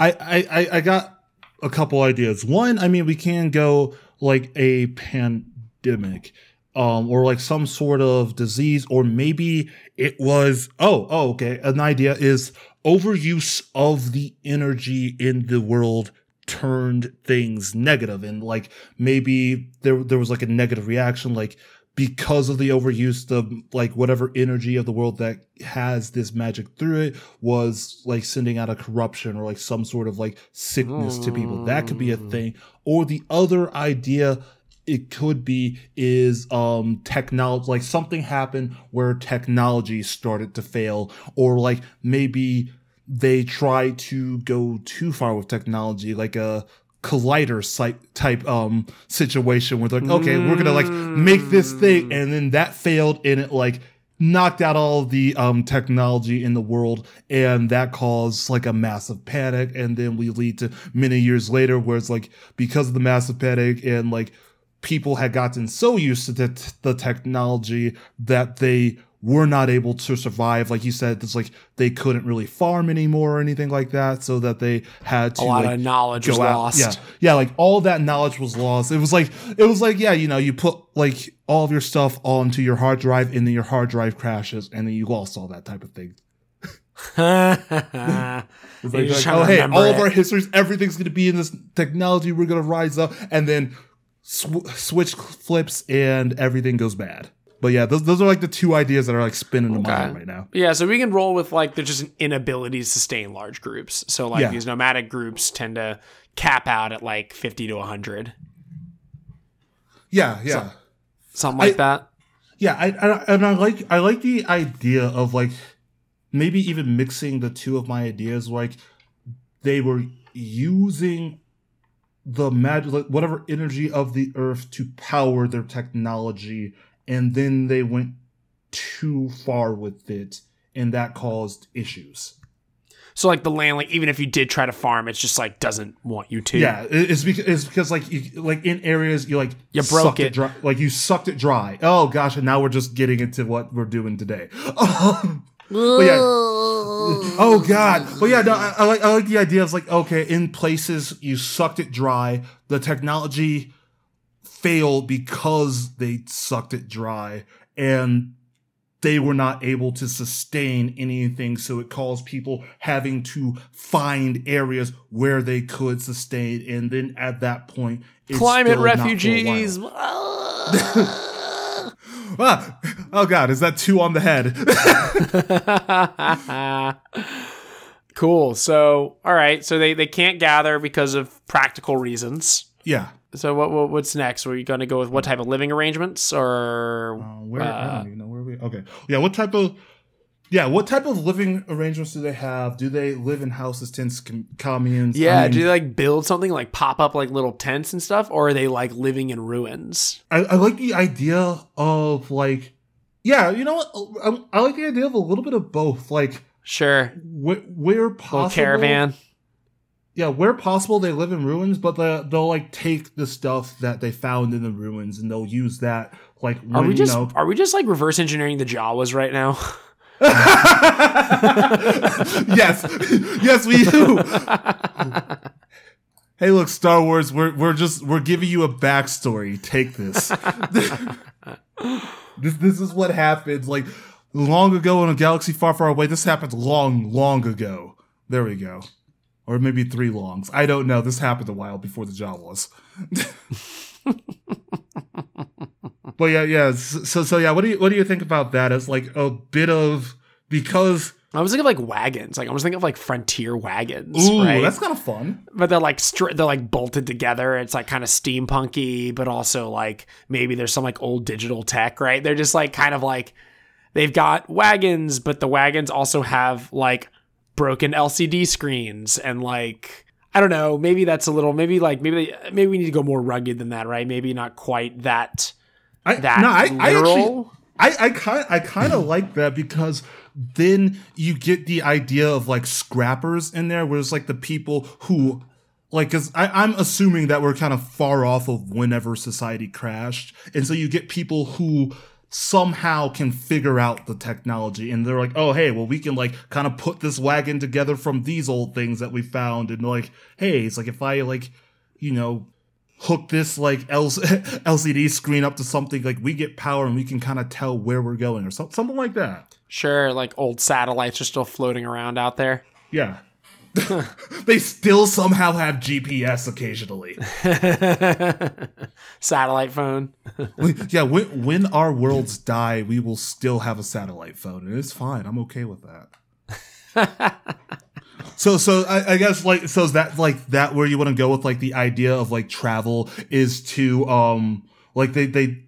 I, I, I got a couple ideas. One, I mean, we can go like a pandemic. Um, or like some sort of disease, or maybe it was, oh, oh, okay. An idea is overuse of the energy in the world turned things negative. And like, maybe there, there was like a negative reaction, like because of the overuse, the like whatever energy of the world that has this magic through it was like sending out a corruption or like some sort of like sickness mm. to people. That could be a thing. Or the other idea it could be is um technology, like something happened where technology started to fail, or like maybe they try to go too far with technology, like a collider site type um situation where they're like, okay, we're gonna like make this thing, and then that failed and it like knocked out all the um technology in the world, and that caused like a massive panic, and then we lead to many years later where it's like because of the massive panic and like people had gotten so used to the, the technology that they were not able to survive. Like you said, it's like they couldn't really farm anymore or anything like that, so that they had to a lot like, of knowledge was out. Lost. Yeah, yeah, like all that knowledge was lost. It was like it was like yeah, you know, you put like all of your stuff onto your hard drive, and then your hard drive crashes, and then you lost all that type of thing. It's like, like oh hey, all it. of our histories, everything's gonna be in this technology. We're gonna rise up, and then. Sw- switch flips and everything goes bad. But yeah, those those are like the two ideas that are like spinning in okay. my mind right now. Yeah, so we can roll with like there's just an inability to sustain large groups. So like yeah. these nomadic groups tend to cap out at like fifty to a hundred. Yeah, yeah, so, something like I, that. Yeah, I, I and I like I like the idea of like maybe even mixing the two of my ideas. Like they were using the magic, like whatever energy of the earth to power their technology, and then they went too far with it, and that caused issues. So like the land, like even if you did try to farm, it's just like doesn't want you to. Yeah, it's because it's because like you, like in areas you like you broke it, it dry, like you sucked it dry. Oh gosh, and now we're just getting into what we're doing today. But yeah. Oh God. But yeah, no, I, I like I like the idea of like, okay, in places you sucked it dry, the technology failed because they sucked it dry, and they were not able to sustain anything, so it caused people having to find areas where they could sustain, and then at that point it's climate refugees. Ah, oh God, is that two on the head? Cool. So, all right. So they, they can't gather because of practical reasons. Yeah. So what, what what's next? Are you going to go with what type of living arrangements or? Uh, where, uh, I don't even know where we living? Okay. Yeah. What type of, yeah. What type of living arrangements do they have? Do they live in houses, tents, communes? Yeah. I mean, do they like build something, like pop up like little tents and stuff? Or are they like living in ruins? I, I like the idea of like, yeah, you know what? I, I like the idea of a little bit of both. Like, sure. Wh- where possible. Little caravan. Yeah, where possible, they live in ruins, but the, they'll like take the stuff that they found in the ruins and they'll use that. Like, when, are we just you know, are we just like reverse engineering the Jawas right now? Yes, yes, we do. Hey, look, Star Wars, we're we're just we're giving you a backstory. Take this. This this is what happens. Like long ago in a galaxy far, far away. This happened long, long ago. There we go. Or maybe three longs. I don't know. This happened a while before the Jawas. But yeah, yeah. So, so yeah. What do you what do you think about that? As like a bit of because I was thinking of like wagons. Like I was thinking of like frontier wagons. Ooh, right? That's kind of fun. But they're like stri- they're like bolted together. It's like kind of steampunky, but also like maybe there's some like old digital tech. Right? They're just like kind of like they've got wagons, but the wagons also have like broken L C D screens and like I don't know, maybe that's a little maybe like maybe maybe we need to go more rugged than that, right? Maybe not quite that I, that no, I, literal. I actually, I I kind I kind of like that because then you get the idea of like scrappers in there, where it's like the people who like because I'm assuming that we're kind of far off of whenever society crashed, and so you get people who somehow can figure out the technology and they're like, oh hey, well we can like kind of put this wagon together from these old things that we found, and like hey, it's like if I like you know hook this like L C D screen up to something, like we get power and we can kind of tell where we're going or so- something like that. Sure, like old satellites are still floating around out there. Yeah. They still somehow have G P S occasionally. Satellite phone. Yeah, when, when our worlds die, we will still have a satellite phone, and it's fine. I'm okay with that. so, so I, I guess like so is that like that where you want to go with like the idea of like travel is to um like they they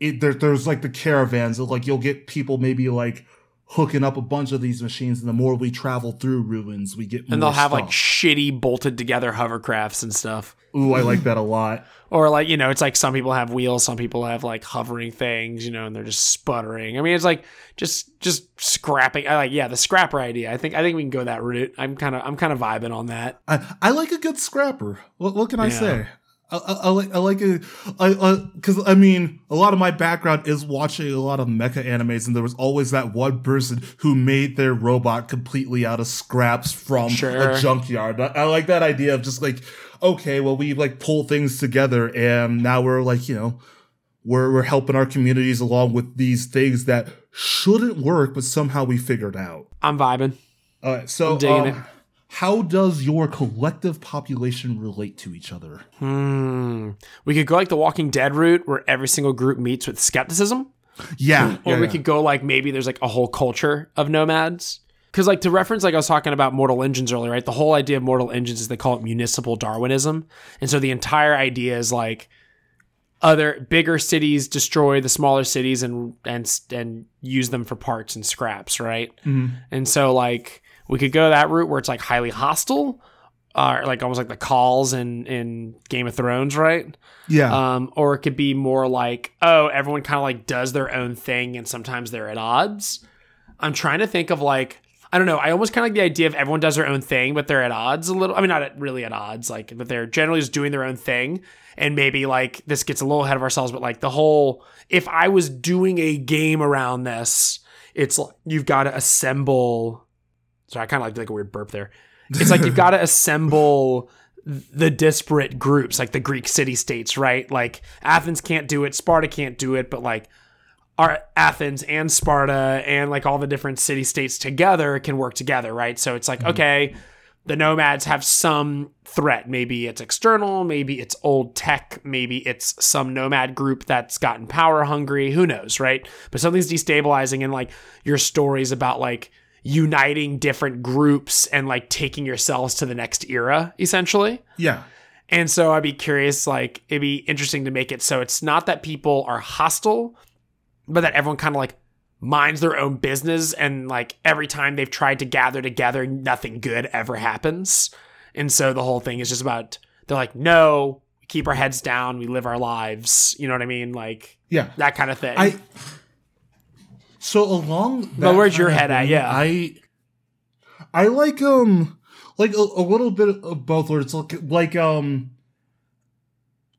it, there there's like the caravans of like you'll get people maybe like hooking up a bunch of these machines, and the more we travel through ruins, we get more. And they'll have stuff. Like shitty bolted together hovercrafts and stuff. Ooh, I like that a lot. Or like, you know, it's like some people have wheels, some people have like hovering things, you know, and they're just sputtering. I mean, it's like just just scrapping. I like, yeah, the scrapper idea. I think I think we can go that route. I'm kind of I'm kind of vibing on that. I, I like a good scrapper. What, what can I yeah. say? I, I, I like I like it because I, I, I mean a lot of my background is watching a lot of mecha animes, and there was always that one person who made their robot completely out of scraps from sure. a junkyard. I, I like that idea of just like okay, well we like pull things together, and now we're like you know we're we're helping our communities along with these things that shouldn't work, but somehow we figured out. I'm vibing. All right, so I'm digging um, it. How does your collective population relate to each other? Hmm. We could go like the Walking Dead route where every single group meets with skepticism. Yeah. Or yeah, we yeah. could go like maybe there's like a whole culture of nomads. Because like to reference like I was talking about Mortal Engines earlier, right? The whole idea of Mortal Engines is they call it municipal Darwinism. And so the entire idea is like other bigger cities destroy the smaller cities and and and use them for parts and scraps, right? Mm-hmm. And so like we could go that route where it's like highly hostile, uh, like almost like the calls in, in Game of Thrones, right? Yeah. Um, or it could be more like, oh, everyone kind of like does their own thing and sometimes they're at odds. I'm trying to think of like, I don't know. I almost kind of like the idea of everyone does their own thing, but they're at odds a little. I mean, not really at odds, like, but they're generally just doing their own thing. And maybe like this gets a little ahead of ourselves, but like the whole, if I was doing a game around this, it's like you've got to assemble... Sorry, I kind of like like a weird burp there. It's like you've got to assemble the disparate groups, like the Greek city-states, right? Like Athens can't do it, Sparta can't do it, but like our Athens and Sparta and like all the different city-states together can work together, right? So it's like, mm-hmm. okay, the nomads have some threat. Maybe it's external, maybe it's old tech, maybe it's some nomad group that's gotten power hungry, who knows, right? But something's destabilizing, and like your stories about like uniting different groups and like taking yourselves to the next era, essentially. Yeah. And so I'd be curious, like it'd be interesting to make it so it's not that people are hostile, but that everyone kind of like minds their own business, and like every time they've tried to gather together, nothing good ever happens. And so the whole thing is just about, they're like, no, we keep our heads down, we live our lives, you know what I mean? Like, yeah, that kind of thing. I, so along that, but where's your head at? Yeah, I I like um like a, a little bit of both, where it's like, like um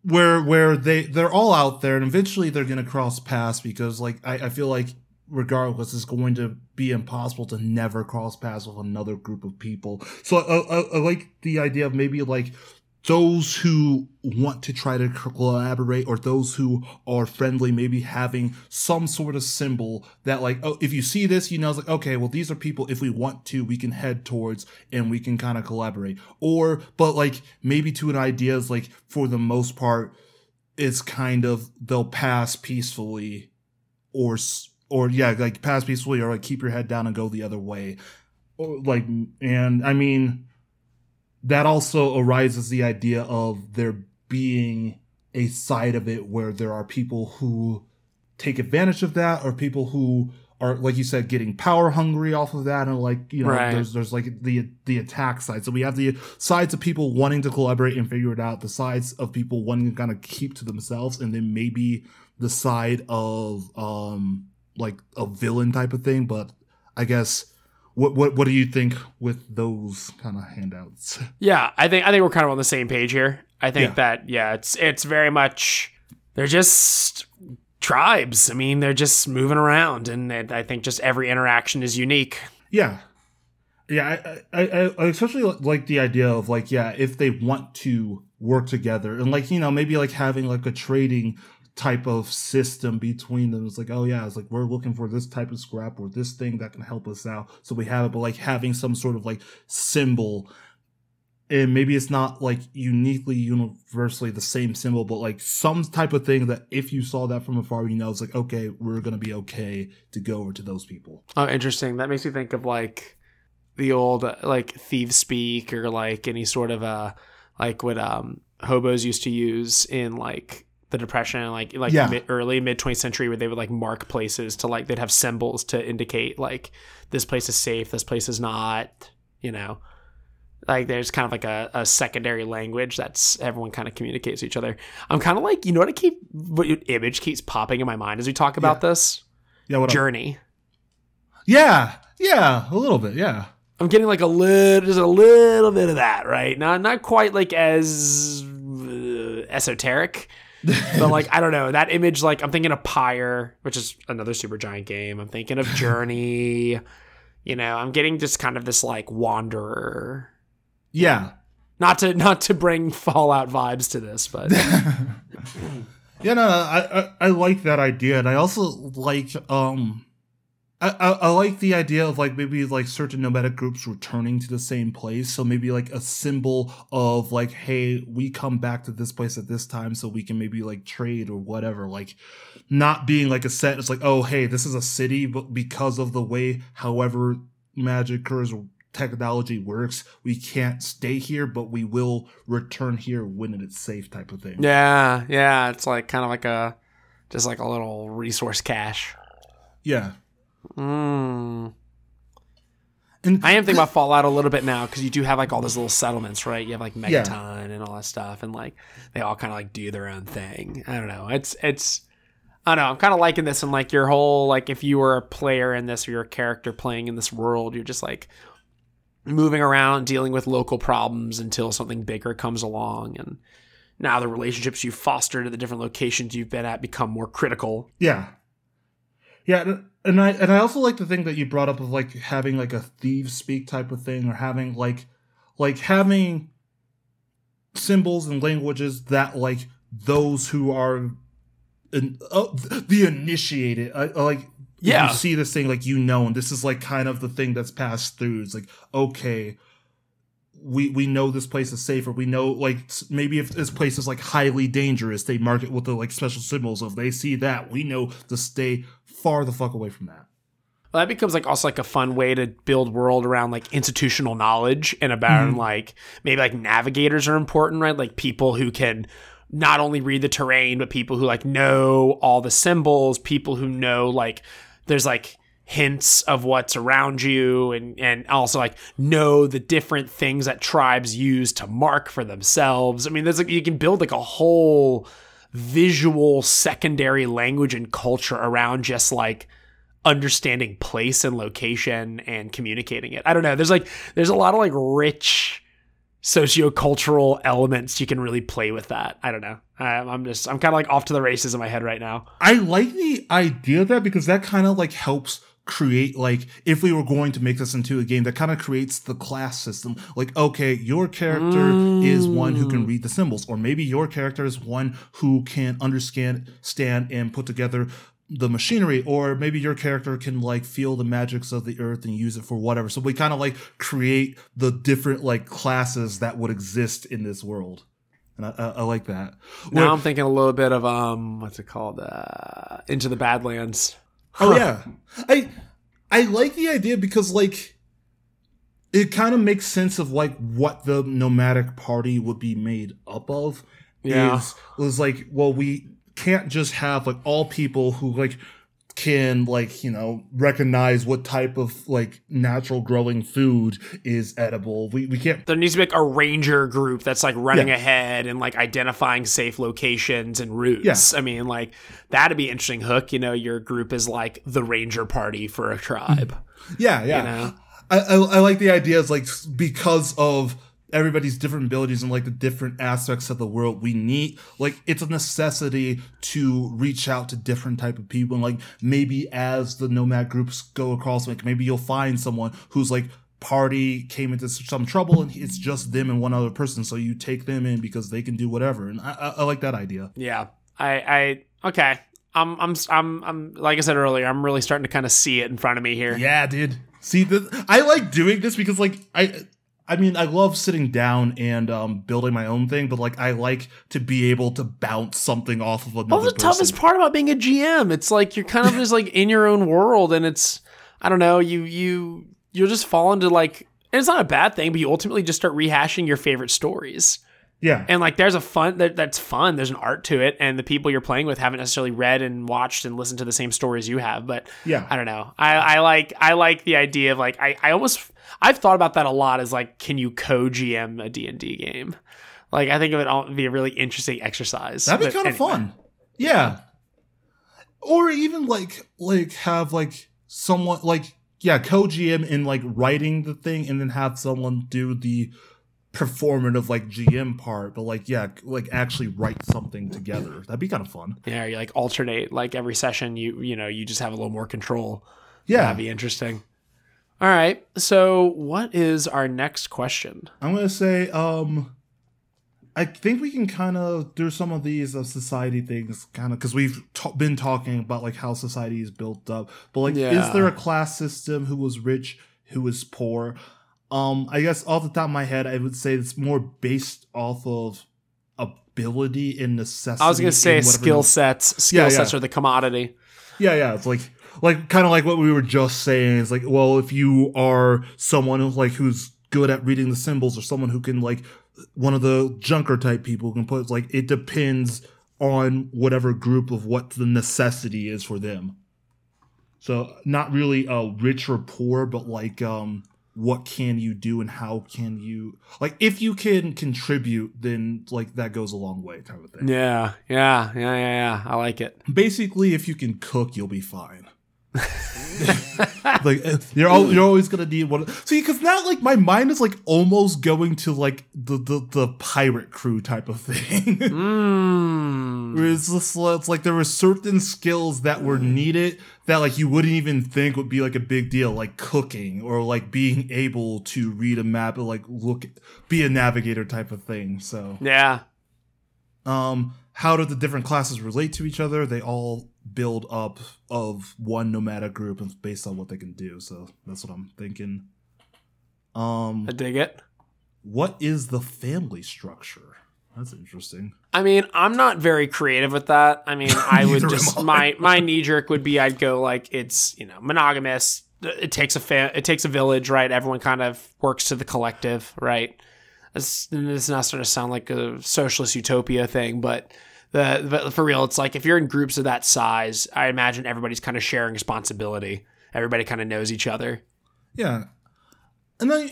where where they they're all out there, and eventually they're gonna cross paths, because like I, I feel like regardless, it's going to be impossible to never cross paths with another group of people. So I, I, I like the idea of maybe like those who want to try to collaborate, or those who are friendly, maybe having some sort of symbol that like, oh, if you see this, you know, it's like, okay, well, these are people, if we want to, we can head towards and we can kind of collaborate. Or, but like maybe to an idea is like, for the most part, it's kind of, they'll pass peacefully, or Or yeah, like pass peacefully, or like keep your head down and go the other way, or like, and I mean, that also arises the idea of there being a side of it where there are people who take advantage of that, or people who are, like you said, getting power hungry off of that, and like, you know, right. there's there's like the the attack side. So we have the sides of people wanting to collaborate and figure it out, the sides of people wanting to kind of keep to themselves, and then maybe the side of um. like a villain type of thing. But I guess what what what do you think with those kind of handouts? Yeah, I think I think we're kind of on the same page here. I think yeah. that yeah, it's it's very much, they're just tribes. I mean, they're just moving around, and it, I think just every interaction is unique. Yeah, yeah. I, I I especially like the idea of like yeah, if they want to work together, and like, you know, maybe like having like a trading type of system between them. It's like, oh yeah, it's like, we're looking for this type of scrap or this thing that can help us out, so we have it. But like having some sort of like symbol, and maybe it's not like uniquely universally the same symbol, but like some type of thing that if you saw that from afar, you know, it's like, okay, we're gonna be okay to go over to those people. Oh, interesting. That makes me think of like the old like thief speak, or like any sort of uh like what um hobos used to use in like the Depression, like like yeah. mid, early mid twentieth century, where they would like mark places to like, they'd have symbols to indicate like, this place is safe, this place is not, you know, like there's kind of like a, a secondary language that's, everyone kind of communicates to each other. I'm kind of like, you know what I keep, what image keeps popping in my mind as we talk about yeah. this? Yeah, what Journey. I'm, yeah, yeah, a little bit, yeah. I'm getting like a little, just a little bit of that, right? Not not quite like as uh, esoteric. But like, I don't know, that image, like I'm thinking of Pyre, which is another Super Giant game. I'm thinking of Journey. You know, I'm getting just kind of this like wanderer. Yeah. Not to not to bring Fallout vibes to this, but yeah, no, I, I I like that idea, and I also like um I, I, I like the idea of like maybe like certain nomadic groups returning to the same place. So maybe like a symbol of like, hey, we come back to this place at this time, so we can maybe like trade or whatever. Like not being like a set. It's like, oh, hey, this is a city, but because of the way, however magic occurs, technology works, we can't stay here, but we will return here when it's safe type of thing. Yeah. Yeah. It's like kind of like a, just like a little resource cache. Yeah. Mm. And I am thinking about Fallout a little bit now, because you do have like all those little settlements, right? You have like Megaton yeah. and all that stuff, and like they all kind of like do their own thing. I don't know. It's it's I don't know. I'm kind of liking this, and like your whole like, if you were a player in this, or you're a character playing in this world, you're just like moving around, dealing with local problems until something bigger comes along, and now the relationships you've fostered at the different locations you've been at become more critical. Yeah. Yeah. And I and I also like the thing that you brought up of like having like a thieves speak type of thing, or having like like having symbols and languages that like those who are in, uh, the initiated I, I like yeah. you see this thing like, you know, and this is like kind of the thing that's passed through. It's like, okay, we we know this place is safer. We know like maybe if this place is like highly dangerous, they mark it with the like special symbols. If they see that, we know to stay far the fuck away from that. Well, that becomes like also like a fun way to build world around like institutional knowledge, and about mm-hmm. like maybe like navigators are important, right? Like people who can not only read the terrain, but people who like know all the symbols, people who know like there's like hints of what's around you, and and also like know the different things that tribes use to mark for themselves. I mean, there's like, you can build like a whole visual secondary language and culture around just like understanding place and location and communicating it. I don't know. There's like, there's a lot of like rich sociocultural elements you can really play with that. I don't know. I'm just, I'm kind of like off to the races in my head right now. I like the idea of that because that kind of like helps create, like, if we were going to make this into a game, that kind of creates the class system. Like, okay, your character mm. is one who can read the symbols, or maybe your character is one who can understand, stand, and put together the machinery, or maybe your character can like feel the magics of the earth and use it for whatever. So we kind of like create the different like classes that would exist in this world. And I, I, I like that. Now Where, I'm thinking a little bit of, um, what's it called? Uh, Into the Badlands. Oh yeah. I, I like the idea because like it kind of makes sense of like what the nomadic party would be made up of. Yeah. Is, was like, well, we can't just have like all people who like can like, you know, recognize what type of like natural growing food is edible. We we can't. There needs to be like a ranger group that's like running yeah. ahead and like identifying safe locations and routes. Yeah. I mean, like that'd be an interesting hook. You know, your group is like the ranger party for a tribe. Yeah, yeah. You know? I, I I like the idea is like because of everybody's different abilities and like the different aspects of the world, we need like it's a necessity to reach out to different type of people. And like maybe as the nomad groups go across, like maybe you'll find someone who's like party came into some trouble and it's just them and one other person, so you take them in because they can do whatever. And I, I, I like that idea. Yeah, I I okay. I'm I'm I'm I'm like I said earlier, I'm really starting to kind of see it in front of me here. Yeah, dude. See, this, I like doing this because like I. I mean, I love sitting down and um, building my own thing, but like I like to be able to bounce something off of another person. That's the toughest part about being a G M. It's like you're kind of just like in your own world, and it's I don't know, you you you'll just fall into like, and it's not a bad thing, but you ultimately just start rehashing your favorite stories. Yeah, and like there's a fun that that's fun. There's an art to it, and the people you're playing with haven't necessarily read and watched and listened to the same stories you have. But yeah, I don't know. I, I like I like the idea of like I I almost I've thought about that a lot. Is like, can you co-G M a D and D game? Like I think it would all be a really interesting exercise. That'd be kind of anyway. fun. Yeah, or even like like have like someone like yeah co-G M in like writing the thing and then have someone do the performative like G M part, but like yeah like actually write something together. That'd be kind of fun. Yeah, you like alternate like every session you you know you just have a little more control. Yeah, that'd be interesting. All right, so what is our next question? I'm gonna say um I think we can kind of do some of these uh, society things kind of because we've ta- been talking about like how society is built up, but like yeah. is there a class system? Who was rich, who was poor? Um, I guess off the top of my head, I would say it's more based off of ability and necessity. I was going to say skill sets. Skill yeah, sets yeah. are the commodity. Yeah, yeah. It's like, like kind of like what we were just saying. It's like, well, if you are someone who's like who's good at reading the symbols, or someone who can like one of the junker type people who can put like it depends on whatever group of what the necessity is for them. So not really uh, rich or poor, but like um. what can you do and how can you like if you can contribute, then like that goes a long way type of thing. Yeah, yeah, yeah, yeah, yeah. I like it. Basically, if you can cook, you'll be fine. Like you're all, you're always gonna need one. See, because now like my mind is like almost going to like the the, the pirate crew type of thing. mm. Where it's just it's like there were certain skills that were needed that like you wouldn't even think would be like a big deal, like cooking or like being able to read a map or like look be a navigator type of thing. So yeah. Um, how do the different classes relate to each other? They all build up of one nomadic group and based on what they can do. So that's what I'm thinking. Um, I dig it. What is the family structure? That's interesting. I mean, I'm not very creative with that. I mean, I would just my my knee jerk would be I'd go like it's you know monogamous. It takes a fa- it takes a village, right? Everyone kind of works to the collective, right? it's, it's not sort of sound like a socialist utopia thing, but the but for real, it's like if you're in groups of that size, I imagine everybody's kind of sharing responsibility. Everybody kind of knows each other. Yeah, and I,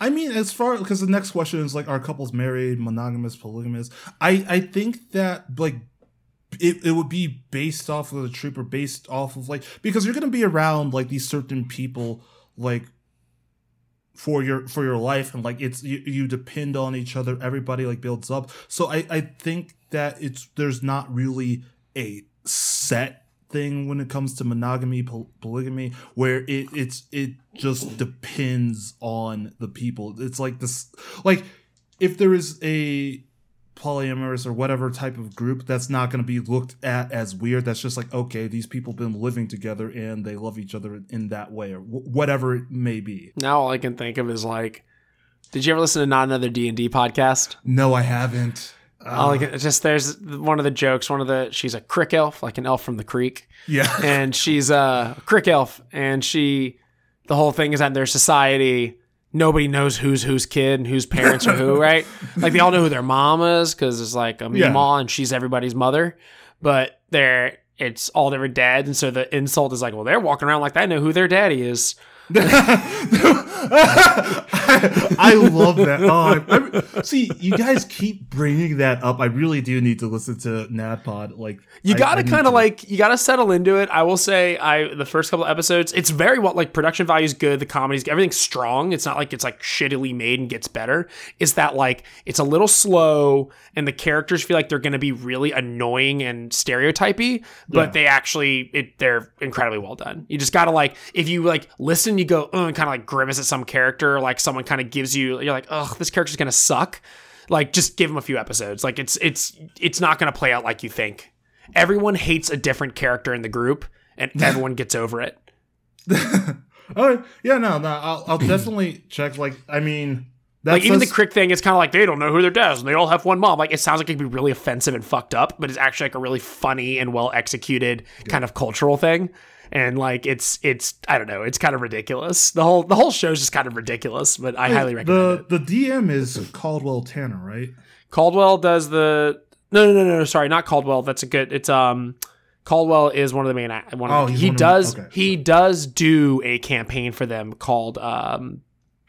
I mean, as far because the next question is like, are couples married, monogamous, polygamous? I I think that like. It it would be based off of the troop or based off of like because you're gonna be around like these certain people like for your for your life and like it's you, you depend on each other. Everybody like builds up. So I, I think that it's there's not really a set thing when it comes to monogamy pol- polygamy where it it's it just depends on the people. It's like this like if there is a polyamorous or whatever type of group, that's not going to be looked at as weird. That's just like, okay, these people have been living together and they love each other in that way or w- whatever it may be. Now all I can think of is like, did you ever listen to Not Another D and D podcast? No, I haven't. Uh, can, just there's one of the jokes, one of the, she's a crick elf, like an elf from the creek. Yeah. And she's a crick elf and she, the whole thing is that in their society, nobody knows who's whose kid and whose parents are who, right? Like, they all know who their mom is because it's like a yeah. ma and she's everybody's mother. But they're it's all their dads. And so the insult is like, well, they're walking around like they know who their daddy is. I, I love that. Oh, I, I, see, you guys keep bringing that up. I really do need to listen to NatPod. Like, you got to kind of like you got to settle into it. I will say, I the first couple of episodes, it's very well like production value is good. The comedy's everything's strong. It's not like it's like shittily made and gets better. It's that like it's a little slow and the characters feel like they're going to be really annoying and stereotypy, but yeah. they actually it, they're incredibly well done. You just got to like if you like listen, you go uh, and kind of like grimace at some character, like someone kind of gives you you're like, oh, this character's gonna suck. Like, just give him a few episodes. Like, it's it's it's not gonna play out like you think. Everyone hates a different character in the group, and everyone gets over it. All right, yeah, no, no, I'll, I'll definitely check. Like, I mean, that's like even that's... the crick thing is kind of like they don't know who their dad is, and they all have one mom. Like, it sounds like it'd be really offensive and fucked up, but it's actually like a really funny and well executed yeah. kind of cultural thing. And like it's it's I don't know, it's kind of ridiculous. The whole the whole show's just kind of ridiculous, but I Wait, highly recommend the, it. The D M is Caldwell Tanner, right? Caldwell does the no no no no sorry not Caldwell. That's a good. It's um Caldwell is one of the main one. Of oh, the, he does the, okay. he does do a campaign for them called um,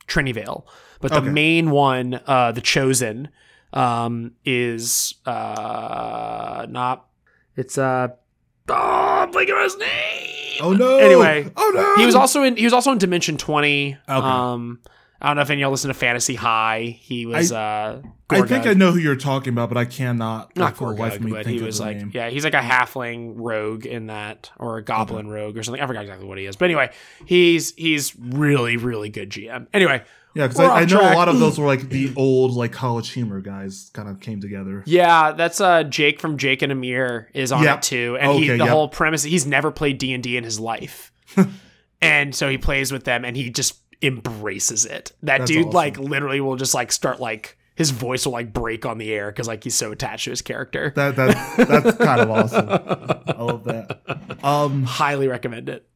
Trinivale, but the okay. main one, uh, the Chosen, um, is uh, not it's uh oh, I'm blanking on his name. Oh no! Anyway, oh no! He was also in. He was also in Dimension twenty. Okay. Um, I don't know if any of y'all listen to Fantasy High. He was. I, uh, I think I know who you're talking about, but I cannot. Not for the life of me think of the name. He was like, yeah, he's like a halfling rogue in that, or a goblin okay. rogue or something. I forgot exactly what he is, but anyway, he's he's really really good G M. Anyway. Yeah, because I, I know track. a lot of those were like the old like College Humor guys kind of came together. Yeah, that's uh, Jake from Jake and Amir is on yep. it too. And okay, he, the yep. whole premise, he's never played D and D in his life. And so he plays with them and he just embraces it. That that's dude awesome. Like literally will just like start like, his voice will like break on the air because like he's so attached to his character. That, that That's kind of awesome. I love that. Um, Highly recommend it.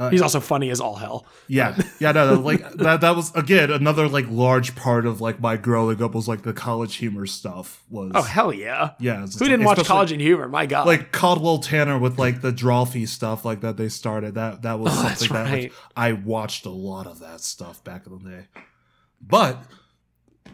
Uh, He's also funny as all hell. Yeah, yeah, no, no, like that. That was again another like large part of like my growing up was like the College Humor stuff was. Oh hell yeah, yeah. Who didn't like, watch College and Humor? My God, like Caldwell Tanner with like the Drawfee stuff like that they started. That that was oh, something that right. was, I watched a lot of that stuff back in the day. But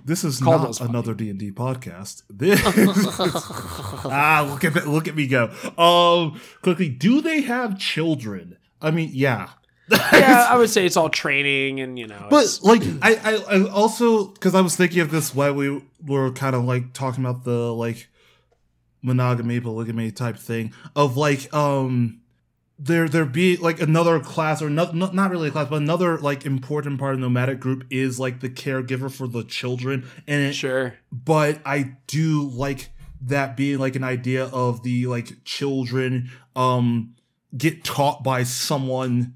this is Caldwell's not funny. Another D and D podcast. This ah, look at that, look at me go. Um, quickly, do they have children? I mean, yeah. Yeah, I would say it's all training and, you know. But, like, I, I, I also, because I was thinking of this while we were kind of, like, talking about the, like, monogamy, polygamy type thing of, like, um, there there be, like, another class or not, not really a class, but another, like, important part of the nomadic group is, like, the caregiver for the children. And it, sure. But I do like that being, like, an idea of the, like, children, um, get taught by someone,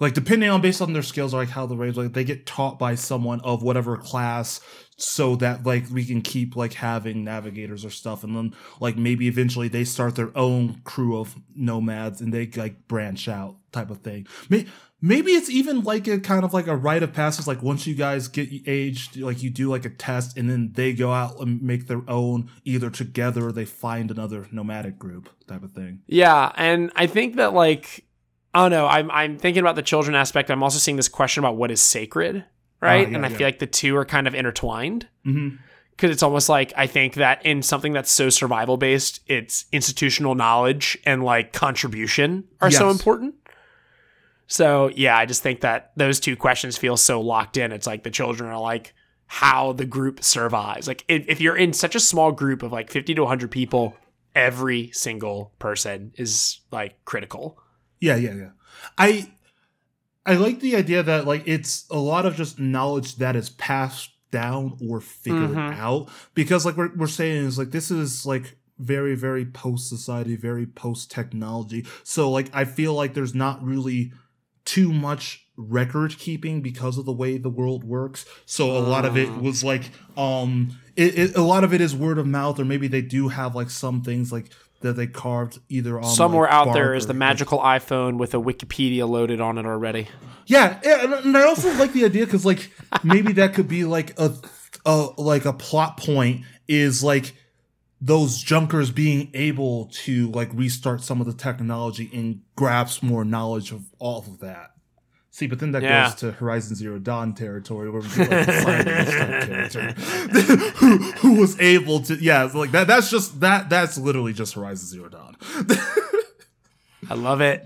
like depending on based on their skills or like how the race, like they get taught by someone of whatever class so that like we can keep like having navigators or stuff. And then like maybe eventually they start their own crew of nomads and they like branch out type of thing. Maybe, Maybe it's even like a kind of like a rite of passage. Like once you guys get aged, like you do like a test and then they go out and make their own either together or they find another nomadic group type of thing. Yeah. And I think that like, I don't know, I'm, I'm thinking about the children aspect. I'm also seeing this question about what is sacred, right? Uh, yeah, and I yeah. feel like the two are kind of intertwined. Mm-hmm. Because it's almost like I think that in something that's so survival based, it's institutional knowledge and like contribution are yes. so important. So, yeah, I just think that those two questions feel so locked in. It's like the children are like how the group survives. Like if, if you're in such a small group of like fifty to one hundred people, every single person is like critical. Yeah, yeah, yeah. I I like the idea that like it's a lot of just knowledge that is passed down or figure mm-hmm. it out, because like we're we're saying is like this is like very very post society, very post technology, so like I feel like there's not really too much record keeping because of the way the world works, so a lot of it was like um it, it a lot of it is word of mouth, or maybe they do have like some things like that they carved either on somewhere like out there is the magical like, iPhone with a Wikipedia loaded on it already. Yeah, and I also like the idea because like maybe that could be like a, a like a plot point is like those junkers being able to like restart some of the technology and grasp more knowledge of all of that. See, but then that yeah. goes to Horizon Zero Dawn territory, where we get like a scientist type character who, who was able to, yeah, like that. That's just that. That's literally just Horizon Zero Dawn. I love it.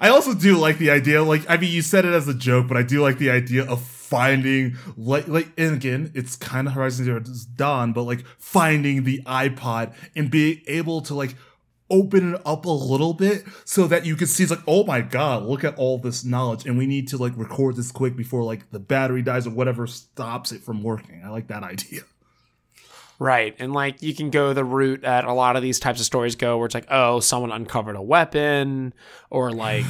I also do like the idea. Like, I mean, you said it as a joke, but I do like the idea of finding, like, like, and again, it's kind of Horizon Zero Dawn, but like finding the iPod and being able to like open it up a little bit so that you can see it's like, oh my god, look at all this knowledge, and we need to like record this quick before like the battery dies or whatever stops it from working. I like that idea. Right. And like you can go the route that a lot of these types of stories go, where it's like, oh, someone uncovered a weapon, or like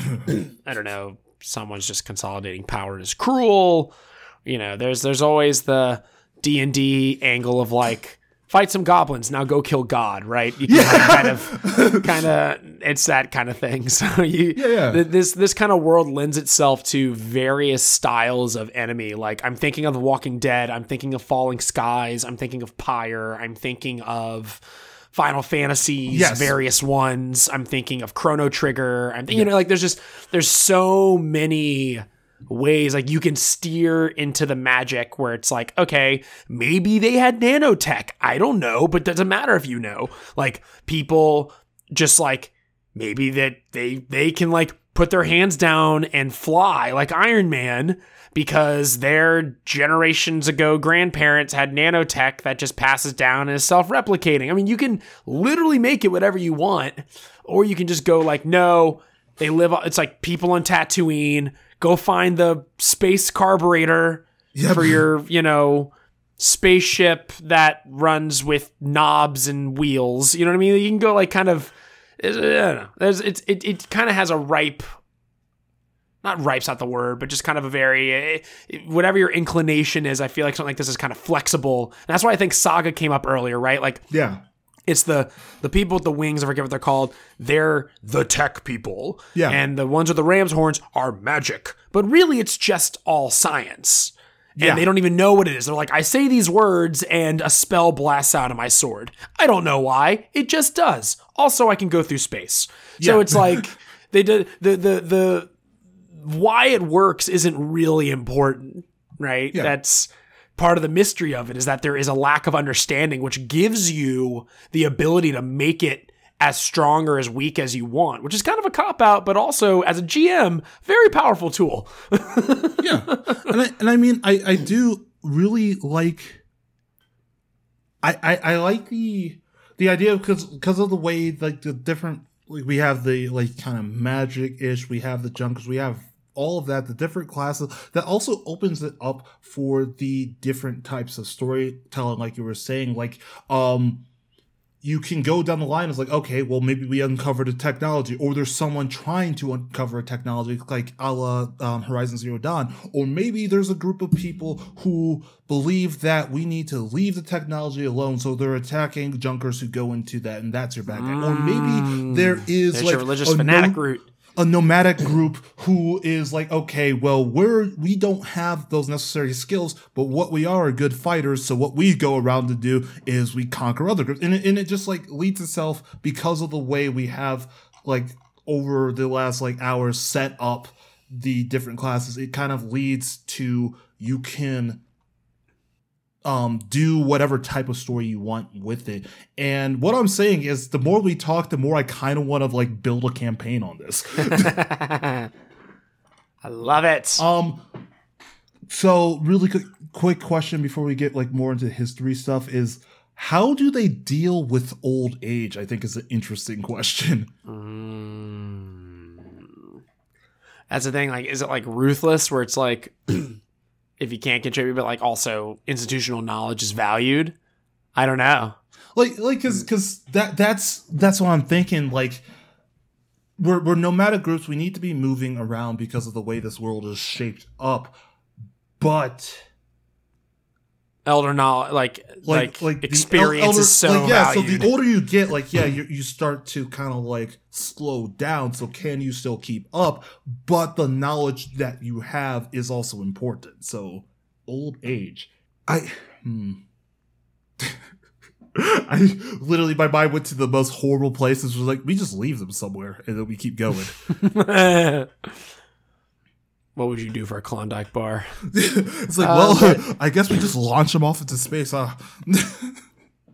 I don't know, someone's just consolidating power and is cruel. You know, there's there's always the D and D angle of like, fight some goblins, now go kill God, right? You can yeah. kind of, kind of, it's that kind of thing. So you, yeah, yeah. Th- this this kind of world lends itself to various styles of enemy. Like I'm thinking of The Walking Dead, I'm thinking of Falling Skies, I'm thinking of Pyre, I'm thinking of Final Fantasies, yes. various ones. I'm thinking of Chrono Trigger. I'm, th- you yeah. know, like there's just there's so many ways like you can steer into the magic, where it's like, okay, maybe they had nanotech, I don't know, but doesn't matter if you know, like people just like maybe that they they can like put their hands down and fly like Iron Man because their generations ago grandparents had nanotech that just passes down and is self-replicating. I mean, you can literally make it whatever you want, or you can just go like, no, they live, it's like people on Tatooine, go find the space carburetor yep. for your, you know, spaceship that runs with knobs and wheels. You know what I mean? You can go like kind of, I don't know. There's, it it, it kind of has a ripe, not ripe's not the word, but just kind of a very, whatever your inclination is, I feel like something like this is kind of flexible. And that's why I think Saga came up earlier, right? Like, yeah. It's the, the people with the wings, I forget what they're called. They're the tech people. Yeah. And the ones with the ram's horns are magic. But really, it's just all science. And yeah. they don't even know what it is. They're like, I say these words and a spell blasts out of my sword. I don't know why. It just does. Also, I can go through space. So yeah. it's like they did, the, the, the why it works isn't really important, right? Yeah. That's part of the mystery of it, is that there is a lack of understanding, which gives you the ability to make it as strong or as weak as you want, which is kind of a cop-out, but also as a G M, very powerful tool. yeah. And I, and I mean, I, I do really like, I, I, I like the, the idea because, because of the way like the different, like we have the like kind of magic ish. We have the junkers, we have all of that, the different classes, that also opens it up for the different types of storytelling, like you were saying. Like, um, you can go down the line, it's like, okay, well, maybe we uncovered a technology, or there's someone trying to uncover a technology, like a la um, Horizon Zero Dawn, or maybe there's a group of people who believe that we need to leave the technology alone, so they're attacking junkers who go into that, and that's your back end. Mm. Or maybe there is there's like your religious fanatic non- route. a nomadic group who is like, okay, well, we're, we don't have those necessary skills, but what we are are good fighters. So what we go around to do is we conquer other groups. And it, and it just like leads itself because of the way we have like over the last like hour set up the different classes. It kind of leads to you can um, do whatever type of story you want with it. And what I'm saying is the more we talk, the more I kind of want to like build a campaign on this. I love it. Um, so really quick, quick question before we get like more into history stuff is, how do they deal with old age? I think is an interesting question. Mm. That's the thing. Like, is it like ruthless where it's like, if you can't contribute, but like also institutional knowledge is valued. I don't know. Like, like, cause, cause that, that's, that's what I'm thinking. Like we're, we're nomadic groups. We need to be moving around because of the way this world is shaped up. But elder knowledge, like, like, like experience el- elder, is so like, yeah, valued. So the older you get, like, yeah, you, you start to kind of like slow down. So can you still keep up? But the knowledge that you have is also important. So old age, I, hmm. I literally, my mind went to the most horrible places. Was like, we just leave them somewhere and then we keep going. What would you do for a Klondike bar? It's like, uh, well, but- I guess we just launch them off into space, huh?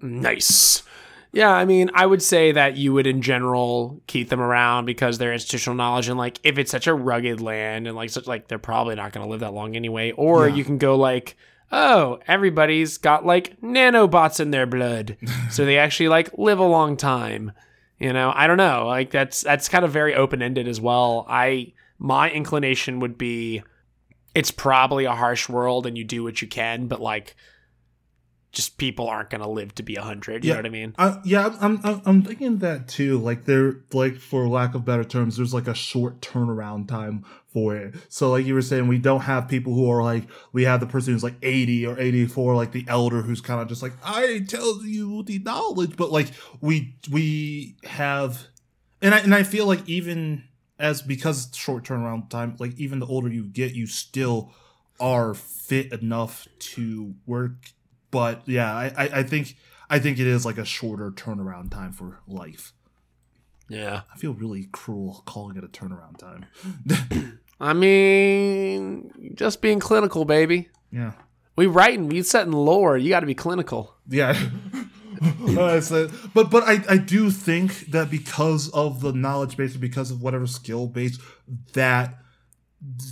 Nice. Yeah, I mean, I would say that you would, in general, keep them around because they're institutional knowledge. And, like, if it's such a rugged land and, like, such, like they're probably not going to live that long anyway. Or yeah. You can go, like, oh, everybody's got, like, nanobots in their blood. So they actually, like, live a long time. You know, I don't know. Like, that's that's kind of very open-ended as well. I... My inclination would be it's probably a harsh world and you do what you can, but like just people aren't going to live to be one hundred. You yeah. know what I mean? Uh, yeah, I'm, I'm I'm thinking that too. Like there, like for lack of better terms, there's like a short turnaround time for it. So like you were saying, we don't have people who are like, we have the person who's like eighty or eighty-four, like the elder who's kind of just like, I tell you the knowledge, but like we, we have, and I, and I feel like even... As because short turnaround time, like even the older you get, you still are fit enough to work. But yeah, I, I, I think I think it is like a shorter turnaround time for life. Yeah, I feel really cruel calling it a turnaround time. I mean, just being clinical, baby. Yeah, we writing, we setting lore. You got to be clinical. Yeah. uh, so, but but I, I do think that because of the knowledge base, because of whatever skill base, that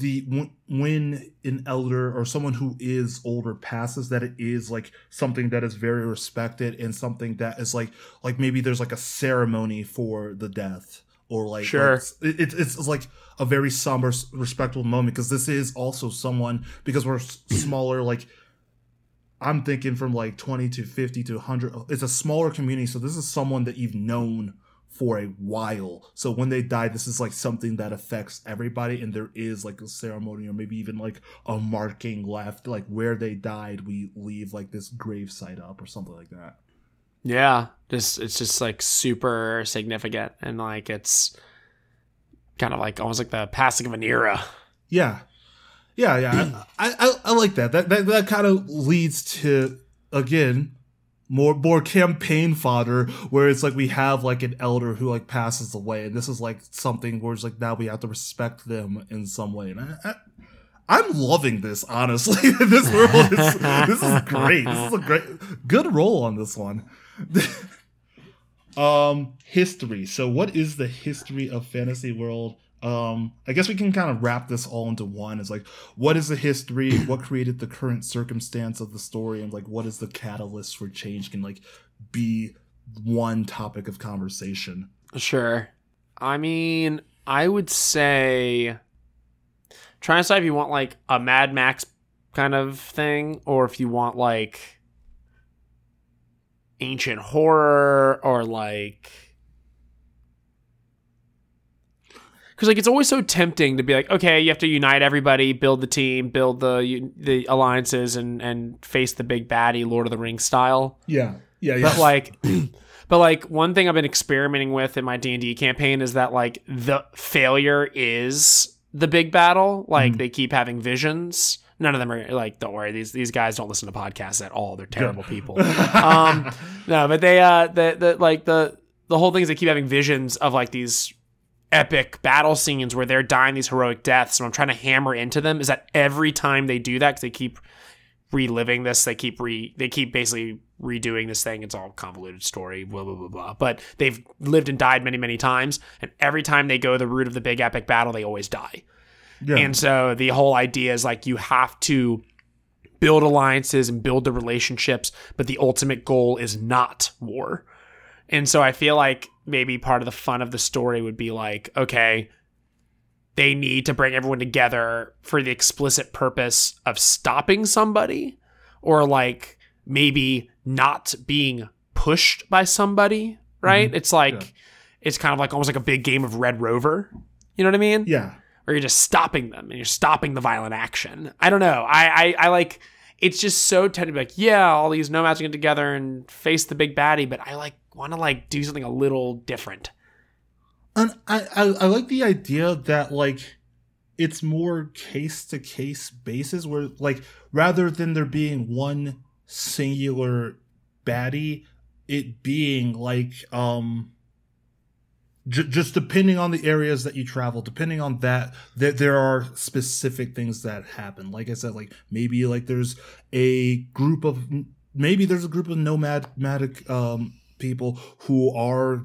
the w- when an elder or someone who is older passes, that it is like something that is very respected and something that is like like maybe there's like a ceremony for the death or like sure like, it, it's it's like a very somber, respectful moment because this is also someone because we're smaller like. I'm thinking from like twenty to fifty to one hundred. It's a smaller community. So this is someone that you've known for a while. So when they die, this is like something that affects everybody. And there is like a ceremony or maybe even like a marking left, like where they died. We leave like this grave site up or something like that. Yeah. Just, it's just like super significant. And like, it's kind of like almost like the passing of an era. Yeah. Yeah, yeah, I, I I like that. That that, that kind of leads to again more more campaign fodder where it's like we have like an elder who like passes away, and this is like something where it's like now we have to respect them in some way. And I, I I'm loving this honestly. This world is this is great. This is a great good roll on this one. um, history. So, what is the history of Fantasy World? Um, I guess we can kind of wrap this all into one. It's like, what is the history? What created the current circumstance of the story? And like, what is the catalyst for change can like be one topic of conversation. Sure. I mean, I would say, try and decide if you want like a Mad Max kind of thing, or if you want like ancient horror or like. Because like it's always so tempting to be like, okay, you have to unite everybody, build the team, build the the alliances, and and face the big baddie, Lord of the Rings style. Yeah, yeah, yeah. But like, but But like one thing I've been experimenting with in my D and D campaign is that like the failure is the big battle. Like mm. they keep having visions. None of them are like, don't worry, these these guys don't listen to podcasts at all. They're terrible people. um, no, but they uh the the like the the whole thing is they keep having visions of like these epic battle scenes where they're dying these heroic deaths. And I'm trying to hammer into them is that every time they do that, because they keep reliving this, they keep re they keep basically redoing this thing. It's all convoluted story, blah blah blah blah. But they've lived and died many many times, and every time they go the route of the big epic battle, they always die. Yeah. And so the whole idea is like you have to build alliances and build the relationships, but the ultimate goal is not war. And so I feel like maybe part of the fun of the story would be like, okay, they need to bring everyone together for the explicit purpose of stopping somebody, or like maybe not being pushed by somebody, right? Mm-hmm. It's like, yeah. it's kind of like almost like a big game of Red Rover. You know what I mean? Yeah. Or you're just stopping them and you're stopping the violent action. I don't know. I, I, I like, it's just so tend to be like, yeah, all these nomads get together and face the big baddie, but I like want to like do something a little different. And I, I, I like the idea that like it's more case to case basis, where like rather than there being one singular baddie, it being like um j- just depending on the areas that you travel, depending on that, that there are specific things that happen. Like I said, like maybe like there's a group of maybe there's a group of nomadic um people who are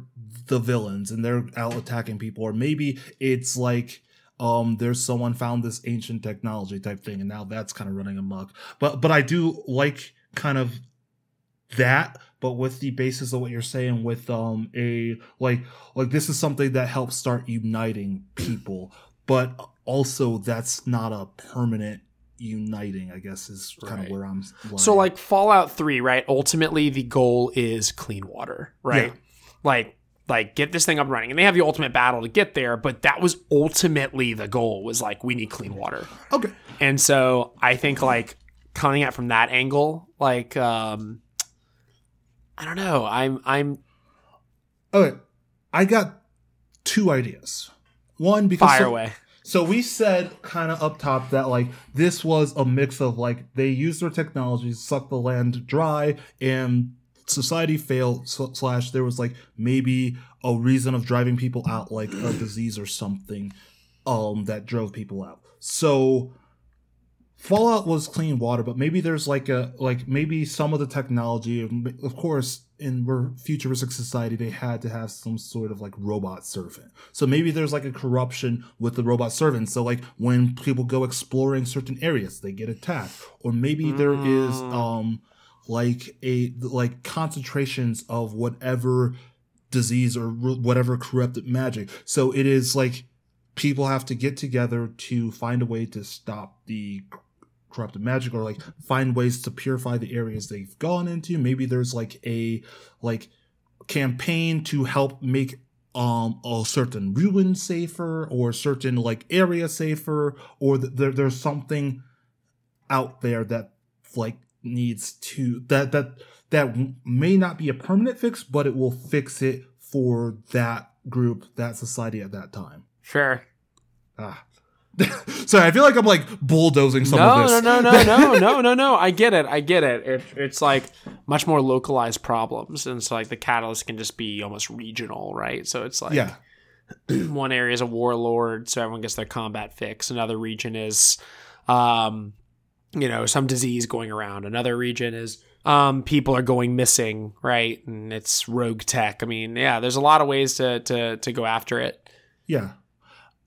the villains and they're out attacking people, or maybe it's like um there's someone found this ancient technology type thing and now that's kind of running amok. But but I do like kind of that, but with the basis of what you're saying with um a like like this is something that helps start uniting people, but also that's not a permanent uniting, I guess, is kind right. of where I'm lying. So like Fallout three, right? Ultimately the goal is clean water, right? Yeah. Like like get this thing up and running, and they have the ultimate battle to get there, but that was ultimately the goal, was like we need clean water. Okay. And so I think like coming at from that angle, like um I don't know. I'm I'm okay. I got two ideas. One, because fire so- away. So we said kind of up top that like this was a mix of like they used their technology, sucked the land dry, and society failed, slash there was like maybe a reason of driving people out, like a disease or something um, that drove people out. So Fallout was clean water, but maybe there's like a like maybe some of the technology, of course, in futuristic society, they had to have some sort of like robot servant. So maybe there's like a corruption with the robot servant. So like when people go exploring certain areas, they get attacked. Or maybe there is um like a like concentrations of whatever disease or whatever corrupted magic. So it is like people have to get together to find a way to stop the corrupted magic, or like find ways to purify the areas they've gone into. Maybe there's like a like campaign to help make um a certain ruin safer, or a certain like area safer, or th- there, there's something out there that like needs to that that that may not be a permanent fix, but it will fix it for that group, that society at that time. Sure. Ah. Sorry, I feel like I'm like bulldozing some no, of this. No, no, no, no, no, no, no. I get it. I get it. it. It's like much more localized problems. And so like the catalyst can just be almost regional, right? So it's like yeah. one area is a warlord, so everyone gets their combat fix. Another region is, um, you know, some disease going around. Another region is um, people are going missing, right? And it's rogue tech. I mean, yeah, there's a lot of ways to to, to go after it. Yeah.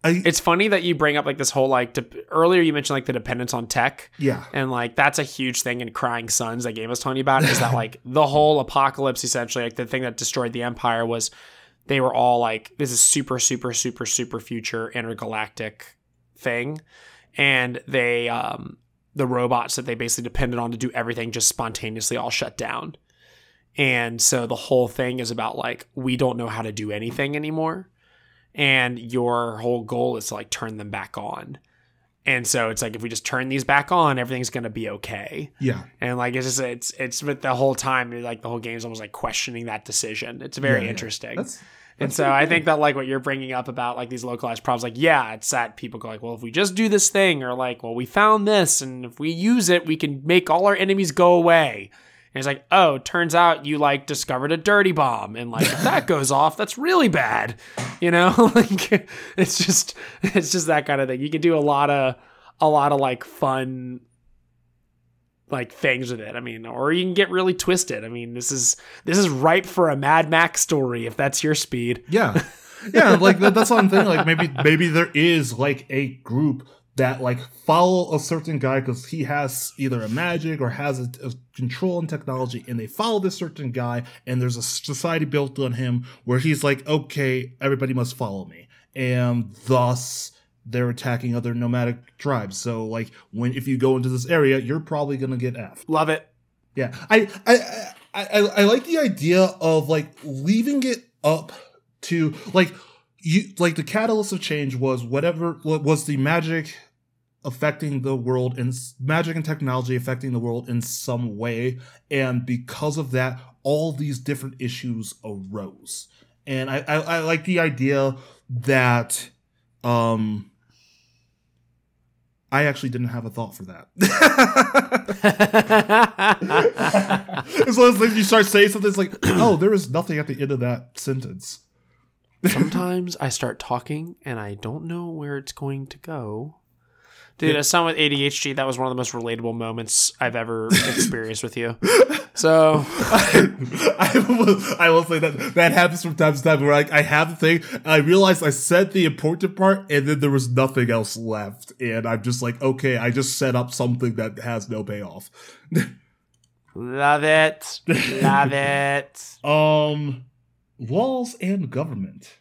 I, it's funny that you bring up like this whole like de- earlier you mentioned like the dependence on tech, yeah, and like that's a huge thing in Crying Suns that game I was telling you about, is that like the whole apocalypse essentially, like the thing that destroyed the empire was they were all like this is super super super super future intergalactic thing, and they um the robots that they basically depended on to do everything just spontaneously all shut down, and so the whole thing is about like we don't know how to do anything anymore. And your whole goal is to like turn them back on. And so it's like, if we just turn these back on, everything's going to be okay. Yeah. And like, it's just, it's, it's but the whole time, you're like, the whole game's almost like questioning that decision. It's very yeah, interesting. Yeah. That's, that's and so I think that like what you're bringing up about like these localized problems, like, yeah, it's that people go like, well, if we just do this thing, or like, well, we found this, and if we use it, we can make all our enemies go away. And it's like, oh, turns out you like discovered a dirty bomb, and like if that goes off, that's really bad, you know. Like it's just, it's just that kind of thing. You can do a lot of, a lot of like fun, like things with it. I mean, or you can get really twisted. I mean, this is this is ripe for a Mad Max story if that's your speed. Yeah, yeah. Like that, that's one thing. Like maybe maybe there is like a group that like follow a certain guy because he has either a magic or has a, a control in technology, and they follow this certain guy, and there's a society built on him where he's like, okay, everybody must follow me, and thus they're attacking other nomadic tribes. So like when if you go into this area, you're probably gonna get F. Love it. Yeah, I I I, I, I like the idea of like leaving it up to like you like the catalyst of change was whatever was the magic affecting the world and magic and technology affecting the world in some way. And because of that, all these different issues arose. And I, I, I like the idea that, um, I actually didn't have a thought for that. As long as like, you start saying something, it's like, oh, there is nothing at the end of that sentence. Sometimes I start talking and I don't know where it's going to go. Dude, as someone with A D H D, that was one of the most relatable moments I've ever experienced with you. So I, I, will, I will say that that happens from time to time where I, I have the thing. I realized I said the important part and then there was nothing else left. And I'm just like, okay, I just set up something that has no payoff. Love it. Love it. Um... Laws and government.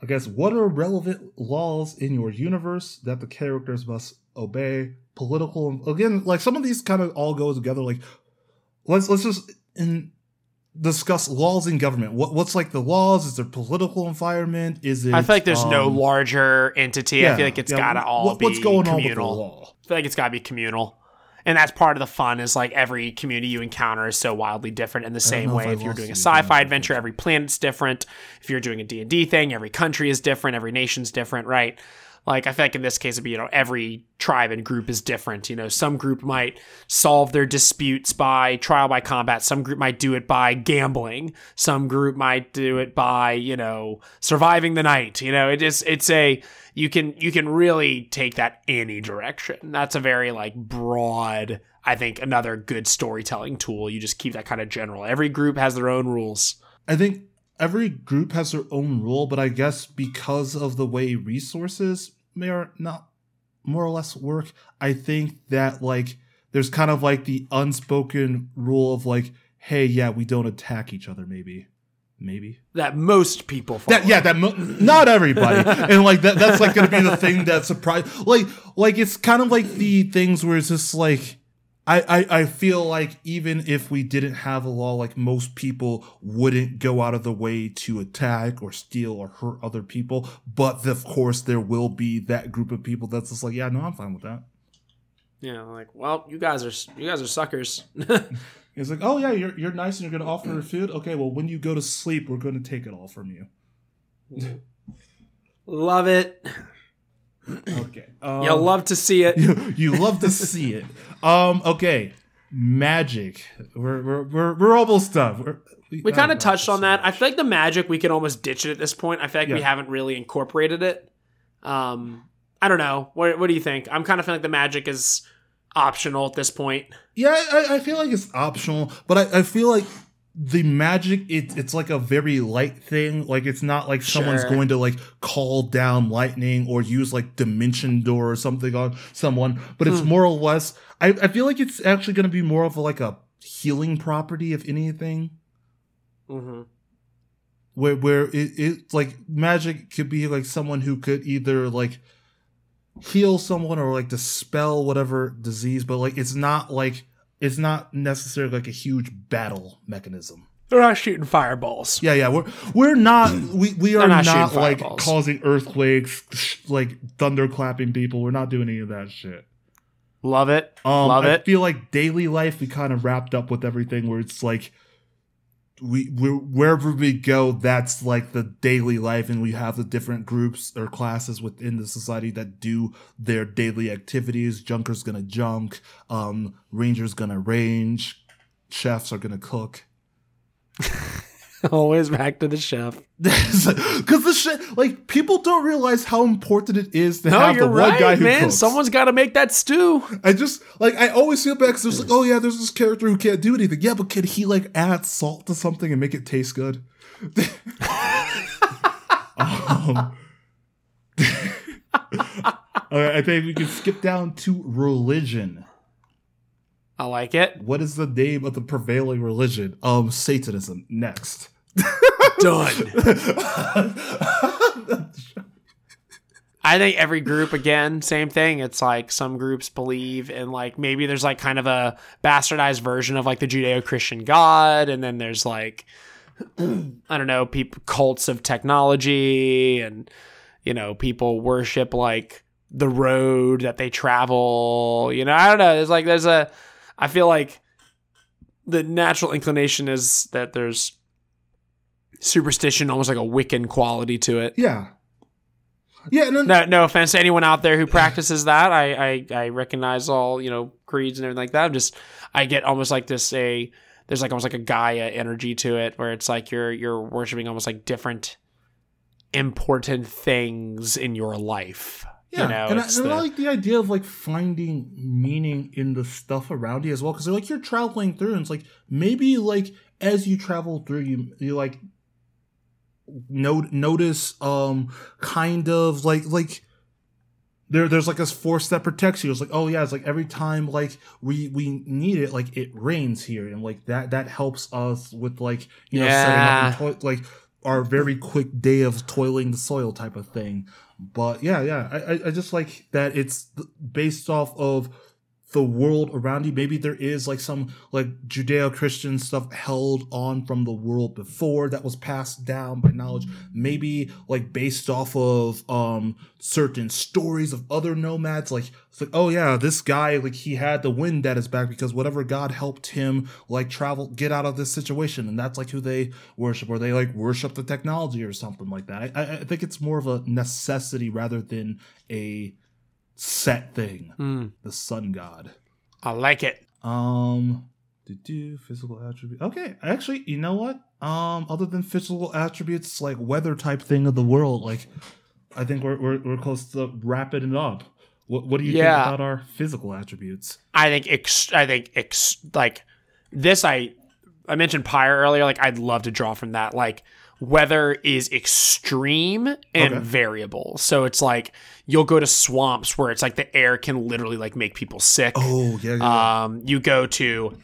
I guess, what are relevant laws in your universe that the characters must obey? Political, again, like some of these kind of all go together. Like, let's let's just in, discuss laws in government. What what's like the laws? Is there political environment? Is it? I feel like there's um, no larger entity. Yeah, I feel like it's yeah, gotta all what, be what's going communal. On with the law? I feel like it's gotta be communal. And that's part of the fun is like every community you encounter is so wildly different in the same way. If you're doing a sci-fi adventure, every planet's different. If you're doing a D and D thing, every country is different. Every nation's different, right? Like I feel like in this case, it'd be, you know, every tribe and group is different. You know, some group might solve their disputes by trial by combat. Some group might do it by gambling. Some group might do it by, you know, surviving the night. You know, it is, it's a... You can you can really take that any direction. That's a very like broad, I think, another good storytelling tool. You just keep that kind of general. Every group has their own rules. I think every group has their own rule, but I guess because of the way resources may or not more or less work, I think that like there's kind of like the unspoken rule of like, hey, yeah, we don't attack each other, maybe. Maybe that most people follow. That, yeah that mo- not everybody and like that that's like gonna be the thing that surprised like like it's kind of like the things where it's just like I, I I feel like even if we didn't have a law, like most people wouldn't go out of the way to attack or steal or hurt other people, but of course there will be that group of people that's just like, yeah, no, I'm fine with that. Yeah, like, well, you guys are you guys are suckers. It's like, oh yeah, you're you're nice and you're gonna offer food. Okay, well, when you go to sleep, we're gonna take it all from you. Love it. Okay, um, you love to see it. You, you love to see it. Um, okay, magic. We're we're we're, we're almost done. We're, we we kind of touched on that. I feel like the magic we can almost ditch it at this point. I feel like yeah. we haven't really incorporated it. Um, I don't know. What what do you think? I'm kind of feeling like the magic is optional at this point. Yeah, I, I feel like it's optional, but I, I feel like the magic it, it's like a very light thing. Like it's not like sure. someone's going to like call down lightning or use like dimension door or something on someone, but it's hmm. more or less I, I feel like it's actually going to be more of a, like a healing property if anything. Mm-hmm. Where where it, it like magic could be like someone who could either like heal someone or like dispel whatever disease, but like it's not like it's not necessarily like a huge battle mechanism. They're not shooting fireballs. Yeah, yeah. We're we're not we, we are not, not like fireballs. Causing earthquakes, like thunderclapping people. We're not doing any of that shit. Love it. Um, Love it. I feel like daily life we kind of wrapped up with everything where it's like we we wherever we go, that's like the daily life, and we have the different groups or classes within the society that do their daily activities. Junker's gonna junk, um, ranger's gonna range, chefs are gonna cook. Always back to the chef, because the shit, like, people don't realize how important it is to no, have the one right, guy who man. Cooks. Someone's got to make that stew. I just like I always feel bad because there's like, oh yeah, there's this character who can't do anything. Yeah, but can he like add salt to something and make it taste good? um, all right, I think we can skip down to religion. I like it. What is the name of the prevailing religion? Um, Satanism. Next. Done. I think every group, again, same thing. It's like some groups believe in, like, maybe there's like kind of a bastardized version of like the Judeo-Christian God. And then there's like, I don't know, people, cults of technology, and, you know, people worship like the road that they travel. You know, I don't know. It's like there's a... I feel like the natural inclination is that there's superstition, almost like a Wiccan quality to it. Yeah. Yeah. And then, no, no offense to anyone out there who practices that. I, I, I recognize all, you know, creeds and everything like that. I'm just, I get almost like this, a, there's like almost like a Gaia energy to it where it's like you're, you're worshiping almost like different important things in your life. Yeah, you know, and, I, and the, I like the idea of like finding meaning in the stuff around you as well, because like you're traveling through, and it's like maybe like as you travel through, you you like note, notice um kind of like like there there's like this force that protects you. It's like, oh yeah, it's like every time like we we need it, like it rains here, and like that that helps us with like you know yeah. setting up to- like our very quick day of toiling the soil type of thing. But yeah, yeah, I, I just like that it's based off of the world around you. Maybe there is like some like Judeo-Christian stuff held on from the world before that was passed down by knowledge. Maybe like based off of um certain stories of other nomads. Like, it's like, oh yeah, this guy, like he had the wind at his back because whatever God helped him like travel, get out of this situation. And that's like who they worship, or they like worship the technology or something like that. I, I think it's more of a necessity rather than a set thing. Mm. The sun god. I like it. Um, do do physical attribute. Okay, actually, you know what? Um, other than physical attributes, like weather type thing of the world, like I think we're we're, we're close to wrapping it up. What, what do you yeah. think about our physical attributes? I think ex- I think ex- like this. I I mentioned Pyre earlier. Like I'd love to draw from that. Like weather is extreme and okay. variable. So it's like you'll go to swamps where it's like the air can literally like make people sick. Oh yeah. yeah. Um, you go to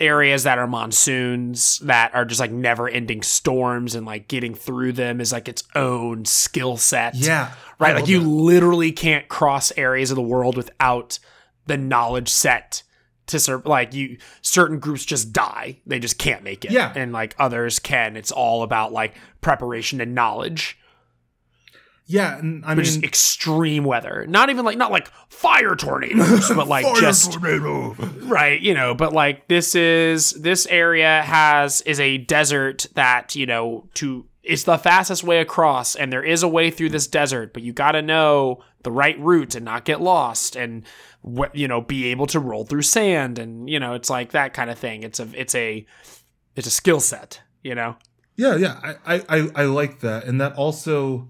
areas that are monsoons that are just like never ending storms, and like getting through them is like its own skill set. Yeah. Right. Like you that. literally can't cross areas of the world without the knowledge set to serve. Like you, certain groups just die. They just can't make it. Yeah. And like others can. It's all about like preparation and knowledge. Yeah. And I but mean, just extreme weather, not even like, not like fire tornadoes, but like fire just tornado. Right. You know, but like this is, this area has, is a desert that, you know, to, it's the fastest way across, and there is a way through this desert, but you got to know the right route and not get lost, and you know, be able to roll through sand, and you know, it's like that kind of thing. It's a, it's a, it's a skill set, you know. Yeah, yeah, I, I, I like that, and that also,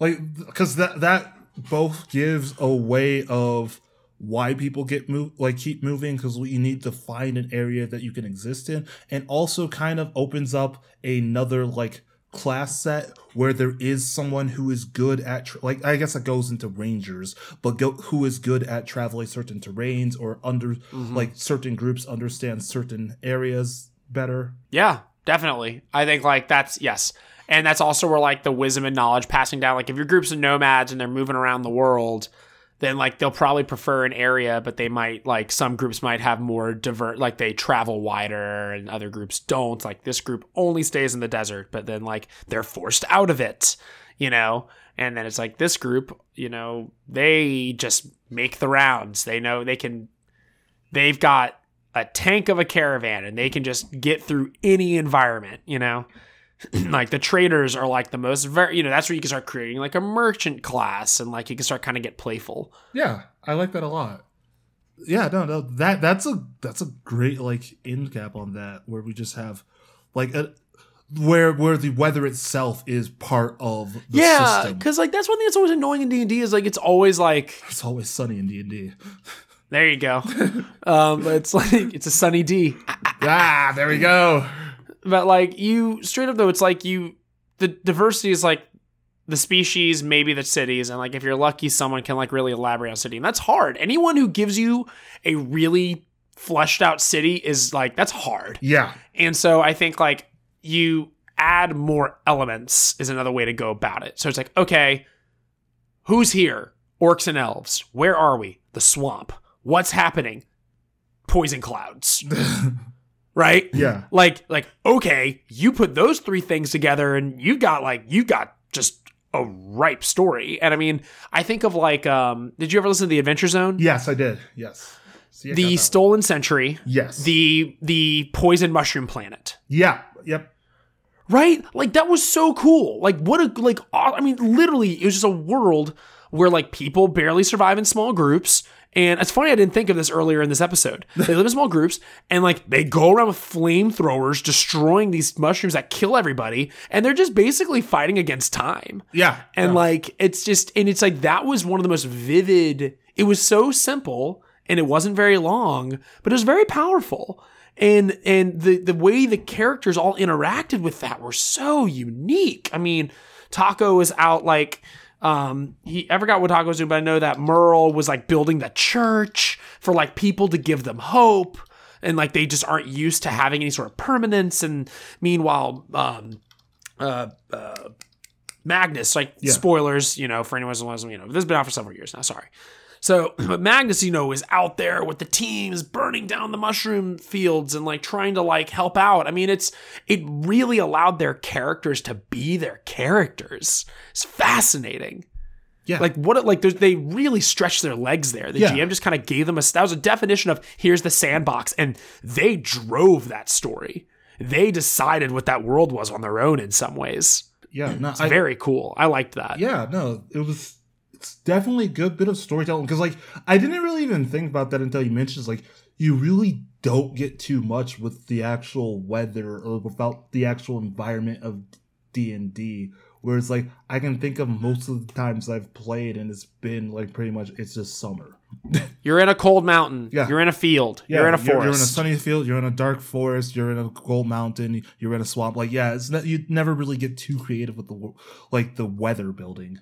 like, because that that both gives a way of why people get move like keep moving, because you need to find an area that you can exist in, and also kind of opens up another like class set where there is someone who is good at tra- like I guess it goes into rangers, but go- who is good at traveling certain terrains, or under mm-hmm. like certain groups understand certain areas better. Yeah, definitely. I think like that's yes, and that's also where like the wisdom and knowledge passing down. Like if your group's of nomads and they're moving around the world, then like they'll probably prefer an area, but they might like some groups might have more divert, like they travel wider and other groups don't. Like this group only stays in the desert, but then like they're forced out of it, you know? And then it's like this group, you know, they just make the rounds. They know they can, they've got a tank of a caravan and they can just get through any environment, you know? Like the traders are like the most, ver- you know, that's where you can start creating like a merchant class and like you can start kind of get playful. Yeah, I like that a lot. Yeah, no, no, that that's a that's a great like end cap on that, where we just have like a where where the weather itself is part of the yeah, system. Yeah, because like that's one thing that's always annoying in D and D is like it's always like it's always sunny in D and D. There you go. um, it's like it's a sunny D. Ah, there we go. But like you straight up though, it's like you, the diversity is like the species, maybe the cities. And like, if you're lucky, someone can like really elaborate on city, and that's hard. Anyone who gives you a really fleshed out city is like, that's hard. Yeah. And so I think like you add more elements is another way to go about it. So it's like, okay, who's here? Orcs and elves. Where are we? The swamp. What's happening? Poison clouds. Right? Yeah. Like, like, okay, you put those three things together and you've got like, you've got just a ripe story. And I mean, I think of like, um, did you ever listen to The Adventure Zone? Yes, I did. Yes. See, I the Stolen one. Century. Yes. The, the Poison Mushroom Planet. Yeah. Yep. Right? Like that was so cool. Like what a, like, aw- I mean, literally it was just a world where like people barely survive in small groups. And it's funny, I didn't think of this earlier in this episode. They live in small groups, and like they go around with flamethrowers, destroying these mushrooms that kill everybody, and they're just basically fighting against time. Yeah. And yeah. like, it's just, and it's like, that was one of the most vivid, it was so simple, and it wasn't very long, but it was very powerful. And and the, the way the characters all interacted with that were so unique. I mean, Taco was out like... Um, he I forgot what Taco was doing, but I know that Merle was like building the church for like people to give them hope, and like they just aren't used to having any sort of permanence. And meanwhile, um, uh, uh Magnus, like yeah. spoilers, you know, for anyone who wants to, you know, this has been out for several years now. Sorry. So, but Magnus, you know, is out there with the teams burning down the mushroom fields and like trying to like help out. I mean, it's, it really allowed their characters to be their characters. It's fascinating. Yeah. Like what, like they really stretched their legs there. The yeah. G M just kind of gave them a, that was a definition of here's the sandbox. And they drove that story. They decided what that world was on their own in some ways. Yeah. No, it's I, very cool. I liked that. Yeah. No, it was. It's definitely a good bit of storytelling, because like I didn't really even think about that until you mentioned it's like you really don't get too much with the actual weather or without the actual environment of D and D, whereas like I can think of most of the times I've played and it's been like pretty much it's just summer. You're in a cold mountain. Yeah. You're in a field. Yeah. You're in a forest. You're, you're in a sunny field. You're in a dark forest. You're in a cold mountain. You're in a swamp. Like yeah, it's not, you never really get too creative with the like the weather building.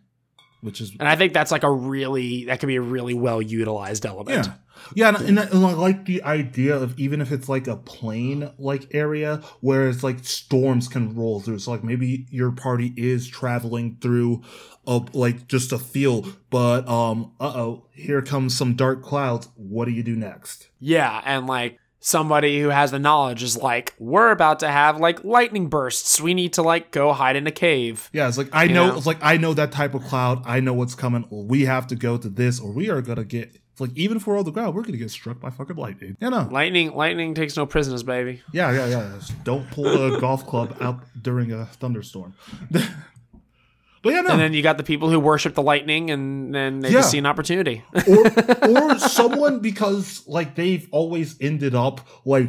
Which is, and I think that's like a really, that could be a really well utilized element. Yeah, yeah, and, and, and I like the idea of even if it's like a plain like area where it's like storms can roll through. So like maybe your party is traveling through, a, like just a field, but um, uh oh, here comes some dark clouds. What do you do next? Yeah, and like somebody who has the knowledge is like, we're about to have like lightning bursts. We need to like go hide in a cave. Yeah, it's like I you know, know it's like I know that type of cloud. I know what's coming. We have to go to this, or we are gonna get it's like even if we're on the ground, we're gonna get struck by fucking lightning. Yeah, no. Lightning, lightning takes no prisoners, baby. Yeah, yeah, yeah. Don't pull a golf club out during a thunderstorm. But yeah, no. And then you got the people who worship the lightning, and then they yeah. just see an opportunity. or, or someone, because like they've always ended up like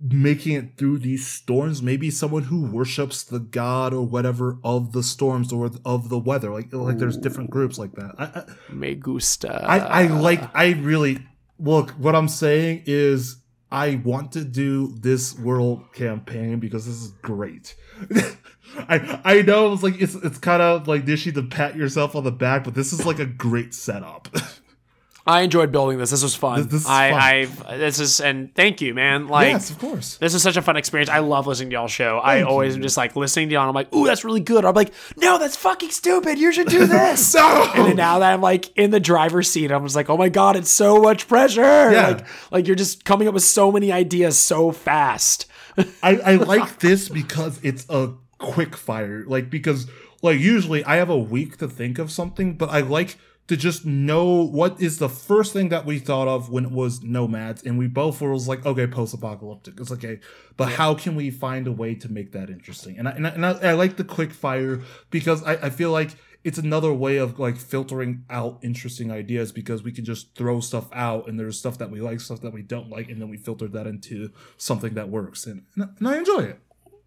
making it through these storms. Maybe someone who worships the god or whatever of the storms or of the weather. Like, like there's different groups like that. I, I, Me gusta. I, I like. I really look. What I'm saying is, I want to do this world campaign because this is great. I I know it's like it's it's kind of like dishy to pat yourself on the back, but this is like a great setup. I enjoyed building this. This was fun. This, this is I, fun. I, this is, and thank you, man. Like, yes, of course. This is such a fun experience. I love listening to y'all's show. Thank I you. always am just like listening to y'all. I'm like, ooh, that's really good. Or I'm like, no, that's fucking stupid. You should do this. No! And then now that I'm like in the driver's seat, I'm just like, oh my God, it's so much pressure. Yeah. Like, like you're just coming up with so many ideas so fast. I, I like this because it's a quick fire. Like, because like usually I have a week to think of something, but I like to just know what is the first thing that we thought of when it was Nomads, and we both were like, okay, post-apocalyptic. It's like, okay, but how can we find a way to make that interesting? And I, and I, and I, I like the quick fire because I, I feel like it's another way of like filtering out interesting ideas, because we can just throw stuff out and there's stuff that we like, stuff that we don't like, and then we filter that into something that works. And, and I enjoy it.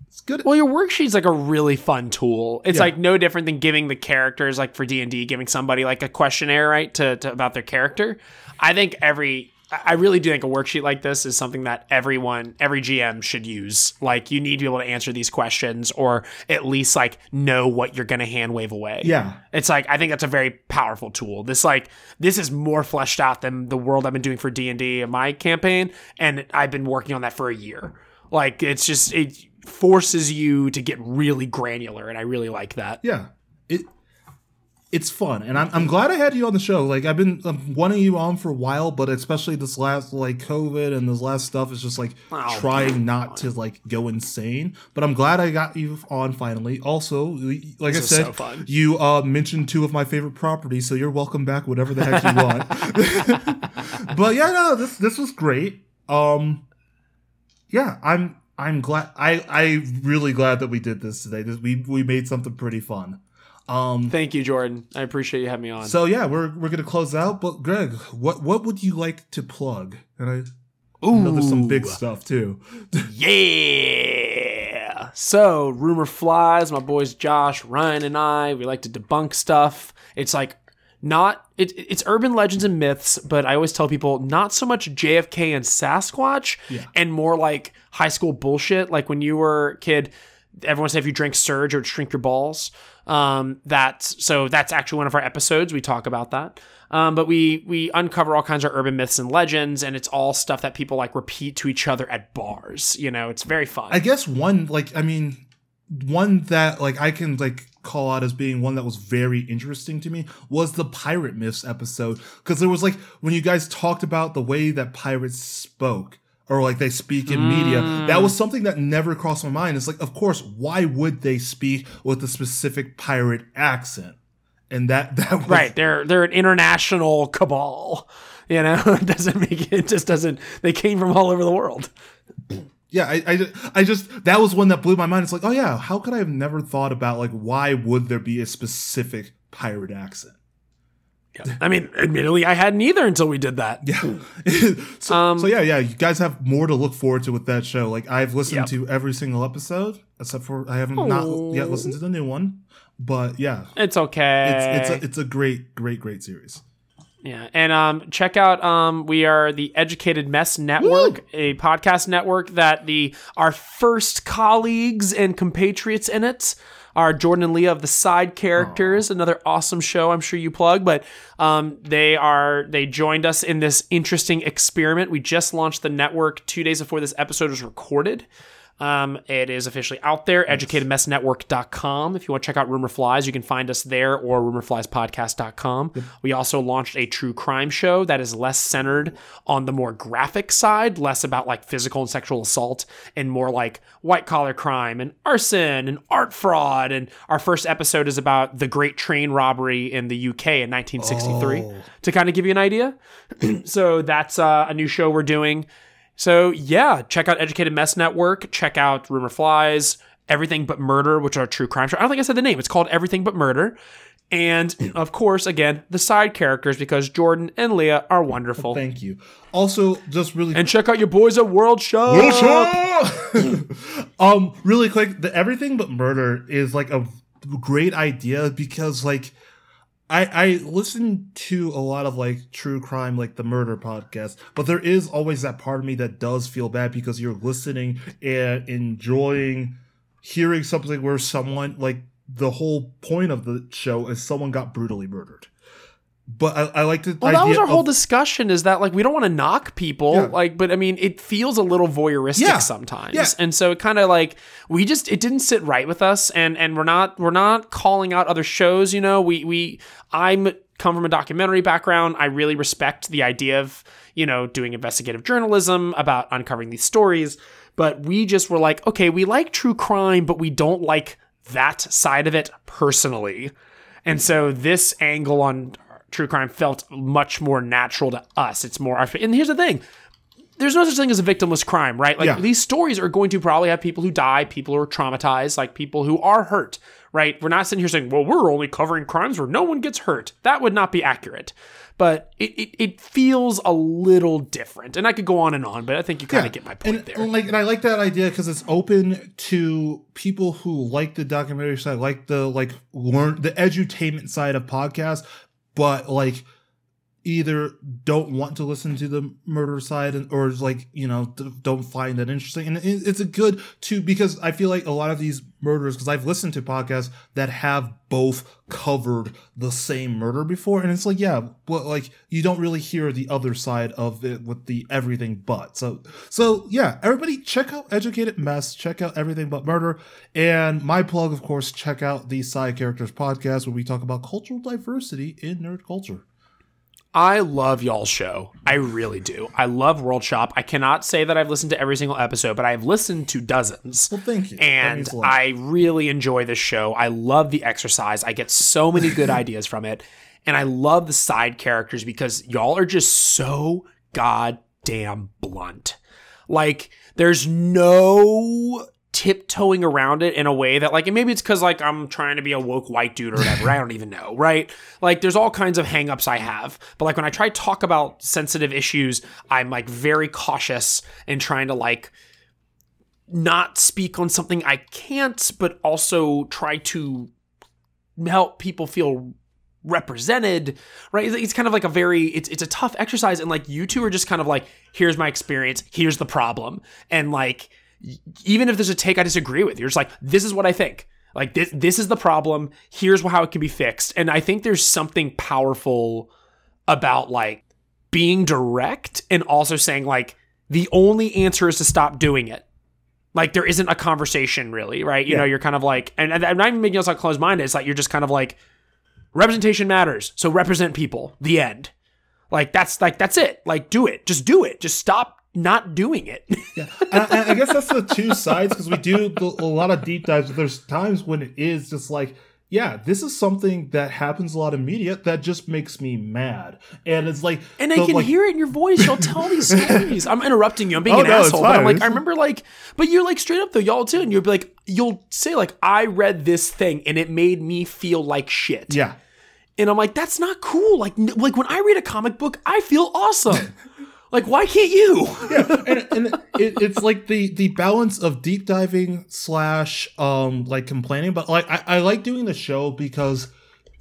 It's good. Well, your worksheet's like a really fun tool. It's yeah. like no different than giving the characters, like for D and D, giving somebody like a questionnaire, right, to, to about their character. I think every, I really do think a worksheet like this is something that everyone, every G M should use. Like you need to be able to answer these questions, or at least like know what you're going to hand wave away. Yeah. It's like, I think that's a very powerful tool. This like, this is more fleshed out than the world I've been doing for D and D in my campaign. And I've been working on that for a year. Like it's just, it forces you to get really granular, and I really like that. Yeah, it it's fun, and I'm I'm glad I had you on the show. Like I've been I'm wanting you on for a while, but especially this last like COVID and this last stuff is just like oh, trying not to like go insane. But I'm glad I got you on finally. Also, like this I said, so fun. you uh, mentioned two of my favorite properties, so you're welcome back, whatever the heck you want. But yeah, no, this this was great. Um, yeah, I'm. I'm glad. I I'm really glad that we did this today. This, we we made something pretty fun. Um, Thank you, Jordan. I appreciate you having me on. So yeah, we're we're gonna close out. But Greg, what what would you like to plug? And I, Ooh. I know there's some big stuff too. Yeah. So Rumor Flies. My boys Josh, Ryan, and I. We like to debunk stuff. It's like not. It, it's urban legends and myths, but I always tell people not so much J F K and Sasquatch, yeah. and more like high school bullshit. Like when you were a kid, everyone said if you drank Surge, it would shrink your balls. Um, that's so that's actually one of our episodes. We talk about that. Um, but we we uncover all kinds of urban myths and legends, and it's all stuff that people like repeat to each other at bars. You know, it's very fun. I guess one like I mean, one that like I can like. call out as being one that was very interesting to me was the pirate myths episode, because there was like when you guys talked about the way that pirates spoke or like they speak in mm. media, that was something that never crossed my mind. It's like, of course, why would they speak with a specific pirate accent? And that that was, right they're they're an international cabal, you know. It doesn't make it, it just doesn't they came from all over the world. Yeah, I, I, I just, that was one that blew my mind. It's like, oh yeah, how could I have never thought about, like, why would there be a specific pirate accent? Yeah. I mean, admittedly, I hadn't either until we did that. Yeah. so, um, so yeah, yeah, you guys have more to look forward to with that show. Like, I've listened yep. to every single episode, except for, I haven't oh. not yet listened to the new one. But yeah. It's okay. It's, it's, a, it's a great, great, great series. Yeah, and um, check out um, we are the Educated Mess Network, Woo! a podcast network that the our first colleagues and compatriots in it are Jordan and Leah of the Side Characters, Aww. another awesome show I'm sure you plug, but um, they are they joined us in this interesting experiment. We just launched the network two days before this episode was recorded. Um, it is officially out there, nice. educated mess network dot com. If you want to check out Rumor Flies, you can find us there or rumor flies podcast dot com. Yep. We also launched a true crime show that is less centered on the more graphic side, less about like physical and sexual assault and more like white collar crime and arson and art fraud. And our first episode is about the Great Train Robbery in the U K in nineteen sixty-three oh. to kind of give you an idea. So that's uh, a new show we're doing. So yeah, check out Educated Mess Network, check out Rumor Flies, Everything But Murder, which are true crime show. I don't think I said the name. It's called Everything But Murder. And of course, again, the Side Characters, because Jordan and Leah are wonderful. Oh, thank you. Also, just really and check out your boys at World Shop. World Shop. um, really quick, the Everything But Murder is like a great idea because like I, I listen to a lot of like true crime, like the murder podcast, but there is always that part of me that does feel bad because you're listening and enjoying hearing something where someone like the whole point of the show is someone got brutally murdered. But I, I like to. Well, that was our whole of, discussion. Is that like we don't want to knock people, yeah. like, but I mean, it feels a little voyeuristic yeah. sometimes, yeah. and so it kind of like we just it didn't sit right with us, and and we're not we're not calling out other shows. You know, we we I'm come from a documentary background. I really respect the idea of you know doing investigative journalism about uncovering these stories, but we just were like, okay, we like true crime, but we don't like that side of it personally, and so this angle on true crime felt much more natural to us. It's more, and here's the thing, there's no such thing as a victimless crime, right? Like yeah. these stories are going to probably have people who die, people who are traumatized, like people who are hurt, right? We're not sitting here saying, well, we're only covering crimes where no one gets hurt. That would not be accurate, but it it, it feels a little different. And I could go on and on, but I think you kind of yeah. get my point and, there. And, like, and I like that idea because it's open to people who like the documentary side, like the like learn the edutainment side of podcasts, but like either don't want to listen to the murder side and, or like, you know, don't find that interesting. And it's a good to, because I feel like a lot of these murders, because I've listened to podcasts that have both covered the same murder before. And it's like, yeah, but like you don't really hear the other side of it with the everything but. So, so yeah, everybody check out Educated Mess, check out Everything But Murder. And my plug, of course, check out the Side Characters podcast where we talk about cultural diversity in nerd culture. I love y'all's show. I really do. I love World Shop. I cannot say that I've listened to every single episode, but I've listened to dozens. Well, thank you. And I really enjoy this show. I love the exercise. I get so many good ideas from it. And I love the side characters because y'all are just so goddamn blunt. Like, there's no tiptoeing around it in a way that like, and maybe it's because like I'm trying to be a woke white dude or whatever. I don't even know, right? Like there's all kinds of hangups I have, but like when I try to talk about sensitive issues, I'm like very cautious and trying to like not speak on something I can't, but also try to help people feel represented, right? It's kind of like a very, it's it's a tough exercise. And like you two are just kind of like, here's my experience, here's the problem. And like, even if there's a take I disagree with, you're just like, this is what I think. Like this, this is the problem. Here's how it can be fixed. And I think there's something powerful about like being direct and also saying like, the only answer is to stop doing it. Like there isn't a conversation really, right? You yeah. know, you're kind of like, and, and I'm not even making us like closed minded. It's like, you're just kind of like representation matters. So represent people, the end. Like that's like, that's it. Like do it, just do it. Just stop not doing it. yeah. I, I guess that's the two sides because we do a lot of deep dives, but there's times when it is just like, yeah, this is something that happens a lot in media that just makes me mad. And it's like... And the, I can like, hear it in your voice. Y'all tell these stories. I'm interrupting you. I'm being oh, an no, asshole. But I'm like, I remember like... But you're like straight up though, y'all too. And you'll be like, you'll say like, I read this thing and it made me feel like shit. Yeah. And I'm like, that's not cool. Like, like when I read a comic book, I feel awesome. Like, why can't you? yeah, and, and it, it's like the, the balance of deep diving slash um like complaining, but like I, I like doing the show because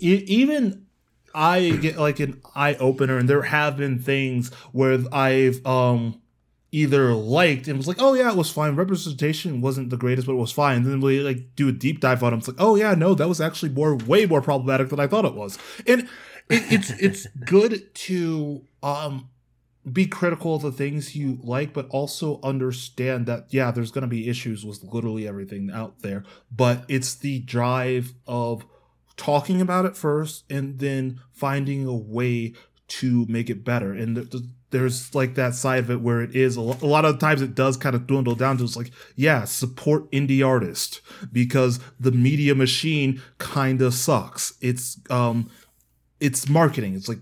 it, even I get like an eye opener, and there have been things where I've um either liked and was like, oh yeah, it was fine. Representation wasn't the greatest, but it was fine. And then we like do a deep dive on it. It's like, oh yeah, no, that was actually more way more problematic than I thought it was. And it, it's it's good to um. be critical of the things you like, but also understand that, yeah, there's going to be issues with literally everything out there, but it's the drive of talking about it first and then finding a way to make it better. And th- th- there's like that side of it where it is a, lo- a lot of times it does kind of dwindle down to it's like, yeah, support indie artists because the media machine kind of sucks. It's, um, it's marketing. It's like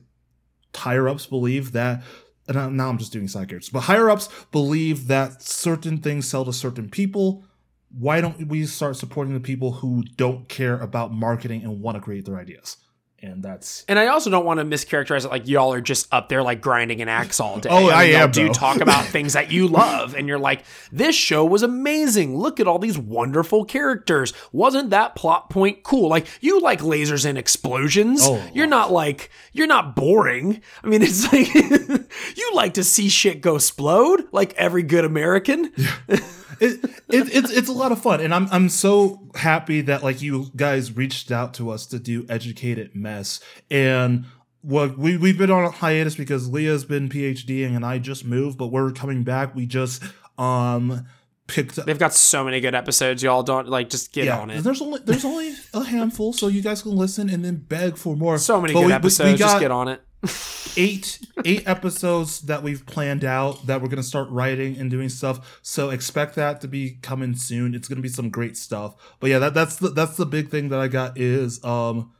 higher ups believe that, and now I'm just doing side characters, but higher-ups believe that certain things sell to certain people. Why don't we start supporting the people who don't care about marketing and want to create their ideas? And that's... And I also don't want to mischaracterize it like y'all are just up there like grinding an axe all day. Oh, I, mean, I am, do though. Talk about things that you love, and you're like, this show was amazing. Look at all these wonderful characters. Wasn't that plot point cool? Like, you like lasers and explosions. Oh. You're not like... You're not boring. I mean, it's like... you like to see shit go explode, like every good American. Yeah. it, it, it's it's a lot of fun, and I'm I'm so happy that like you guys reached out to us to do Educated Mess, and Well, we, we've been on a hiatus because Leah's been PhDing and I just moved, but we're coming back. We just um picked up. They've got so many good episodes, y'all. Don't, like, just get yeah, on it. There's only there's only a handful, so you guys can listen and then beg for more. So many but good we, episodes, we, we just get on it. eight eight episodes that we've planned out that we're going to start writing and doing stuff. So expect that to be coming soon. It's going to be some great stuff. But yeah, that, that's the that's the big thing that I got is... um.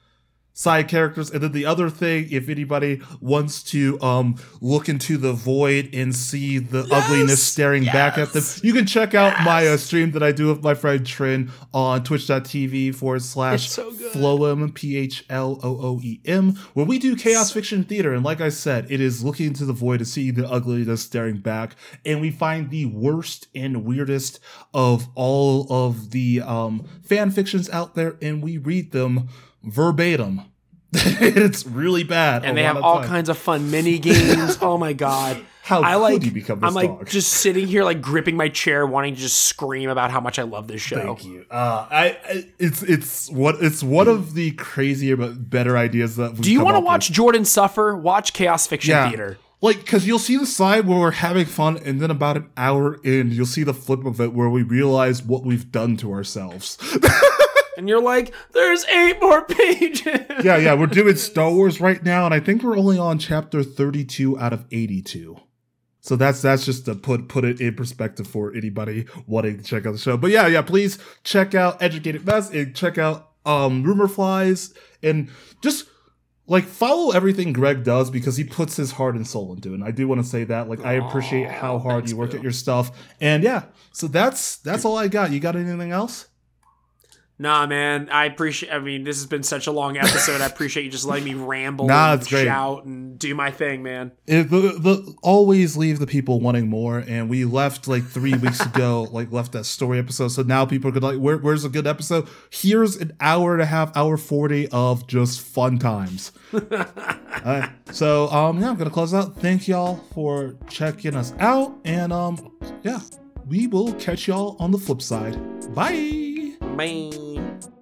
Side Characters. And then the other thing, if anybody wants to um look into the void and see the yes! ugliness staring yes! back at them, you can check out yes! my uh, stream that I do with my friend Trin on twitch.tv forward slash so Phloem, P H L O O E M, where we do chaos so- fiction theater. And like I said, it is looking into the void to see the ugliness staring back. And we find the worst and weirdest of all of the um fan fictions out there, and we read them verbatim. It's really bad, and they have all time. kinds of fun mini games. Oh my god, how I like, could you become this I'm like dog? Just sitting here like gripping my chair wanting to just scream about how much I love this show. Thank you. uh I, I it's it's what it's one of the crazier but better ideas that we've do you want to watch with. Jordan suffer watch chaos fiction yeah. theater. Like, because you'll see the side where we're having fun, and then about an hour in you'll see the flip of it where we realize what we've done to ourselves. And you're like, there's eight more pages. Yeah, yeah. We're doing Star Wars right now, and I think we're only on chapter thirty-two out of eighty-two. So that's that's just to put put it in perspective for anybody wanting to check out the show. But yeah, yeah, please check out Educated Mess and check out um, Rumor Flies and just like follow everything Greg does because he puts his heart and soul into it. And I do want to say that. Like, I appreciate Aww, how hard thanks, you work bro. at your stuff. And yeah, so that's that's all I got. You got anything else? Nah, man, I appreciate, I mean, this has been such a long episode. I appreciate you just letting me ramble nah, and shout and do my thing, man. It, the, the, always leave the people wanting more. And we left like three weeks ago, like left that story episode. So now people could like, Where, where's a good episode? Here's an hour and a half, hour forty of just fun times. All right. So, um, yeah, I'm going to close out. Thank y'all for checking us out. And um, yeah, we will catch y'all on the flip side. Bye. Bye.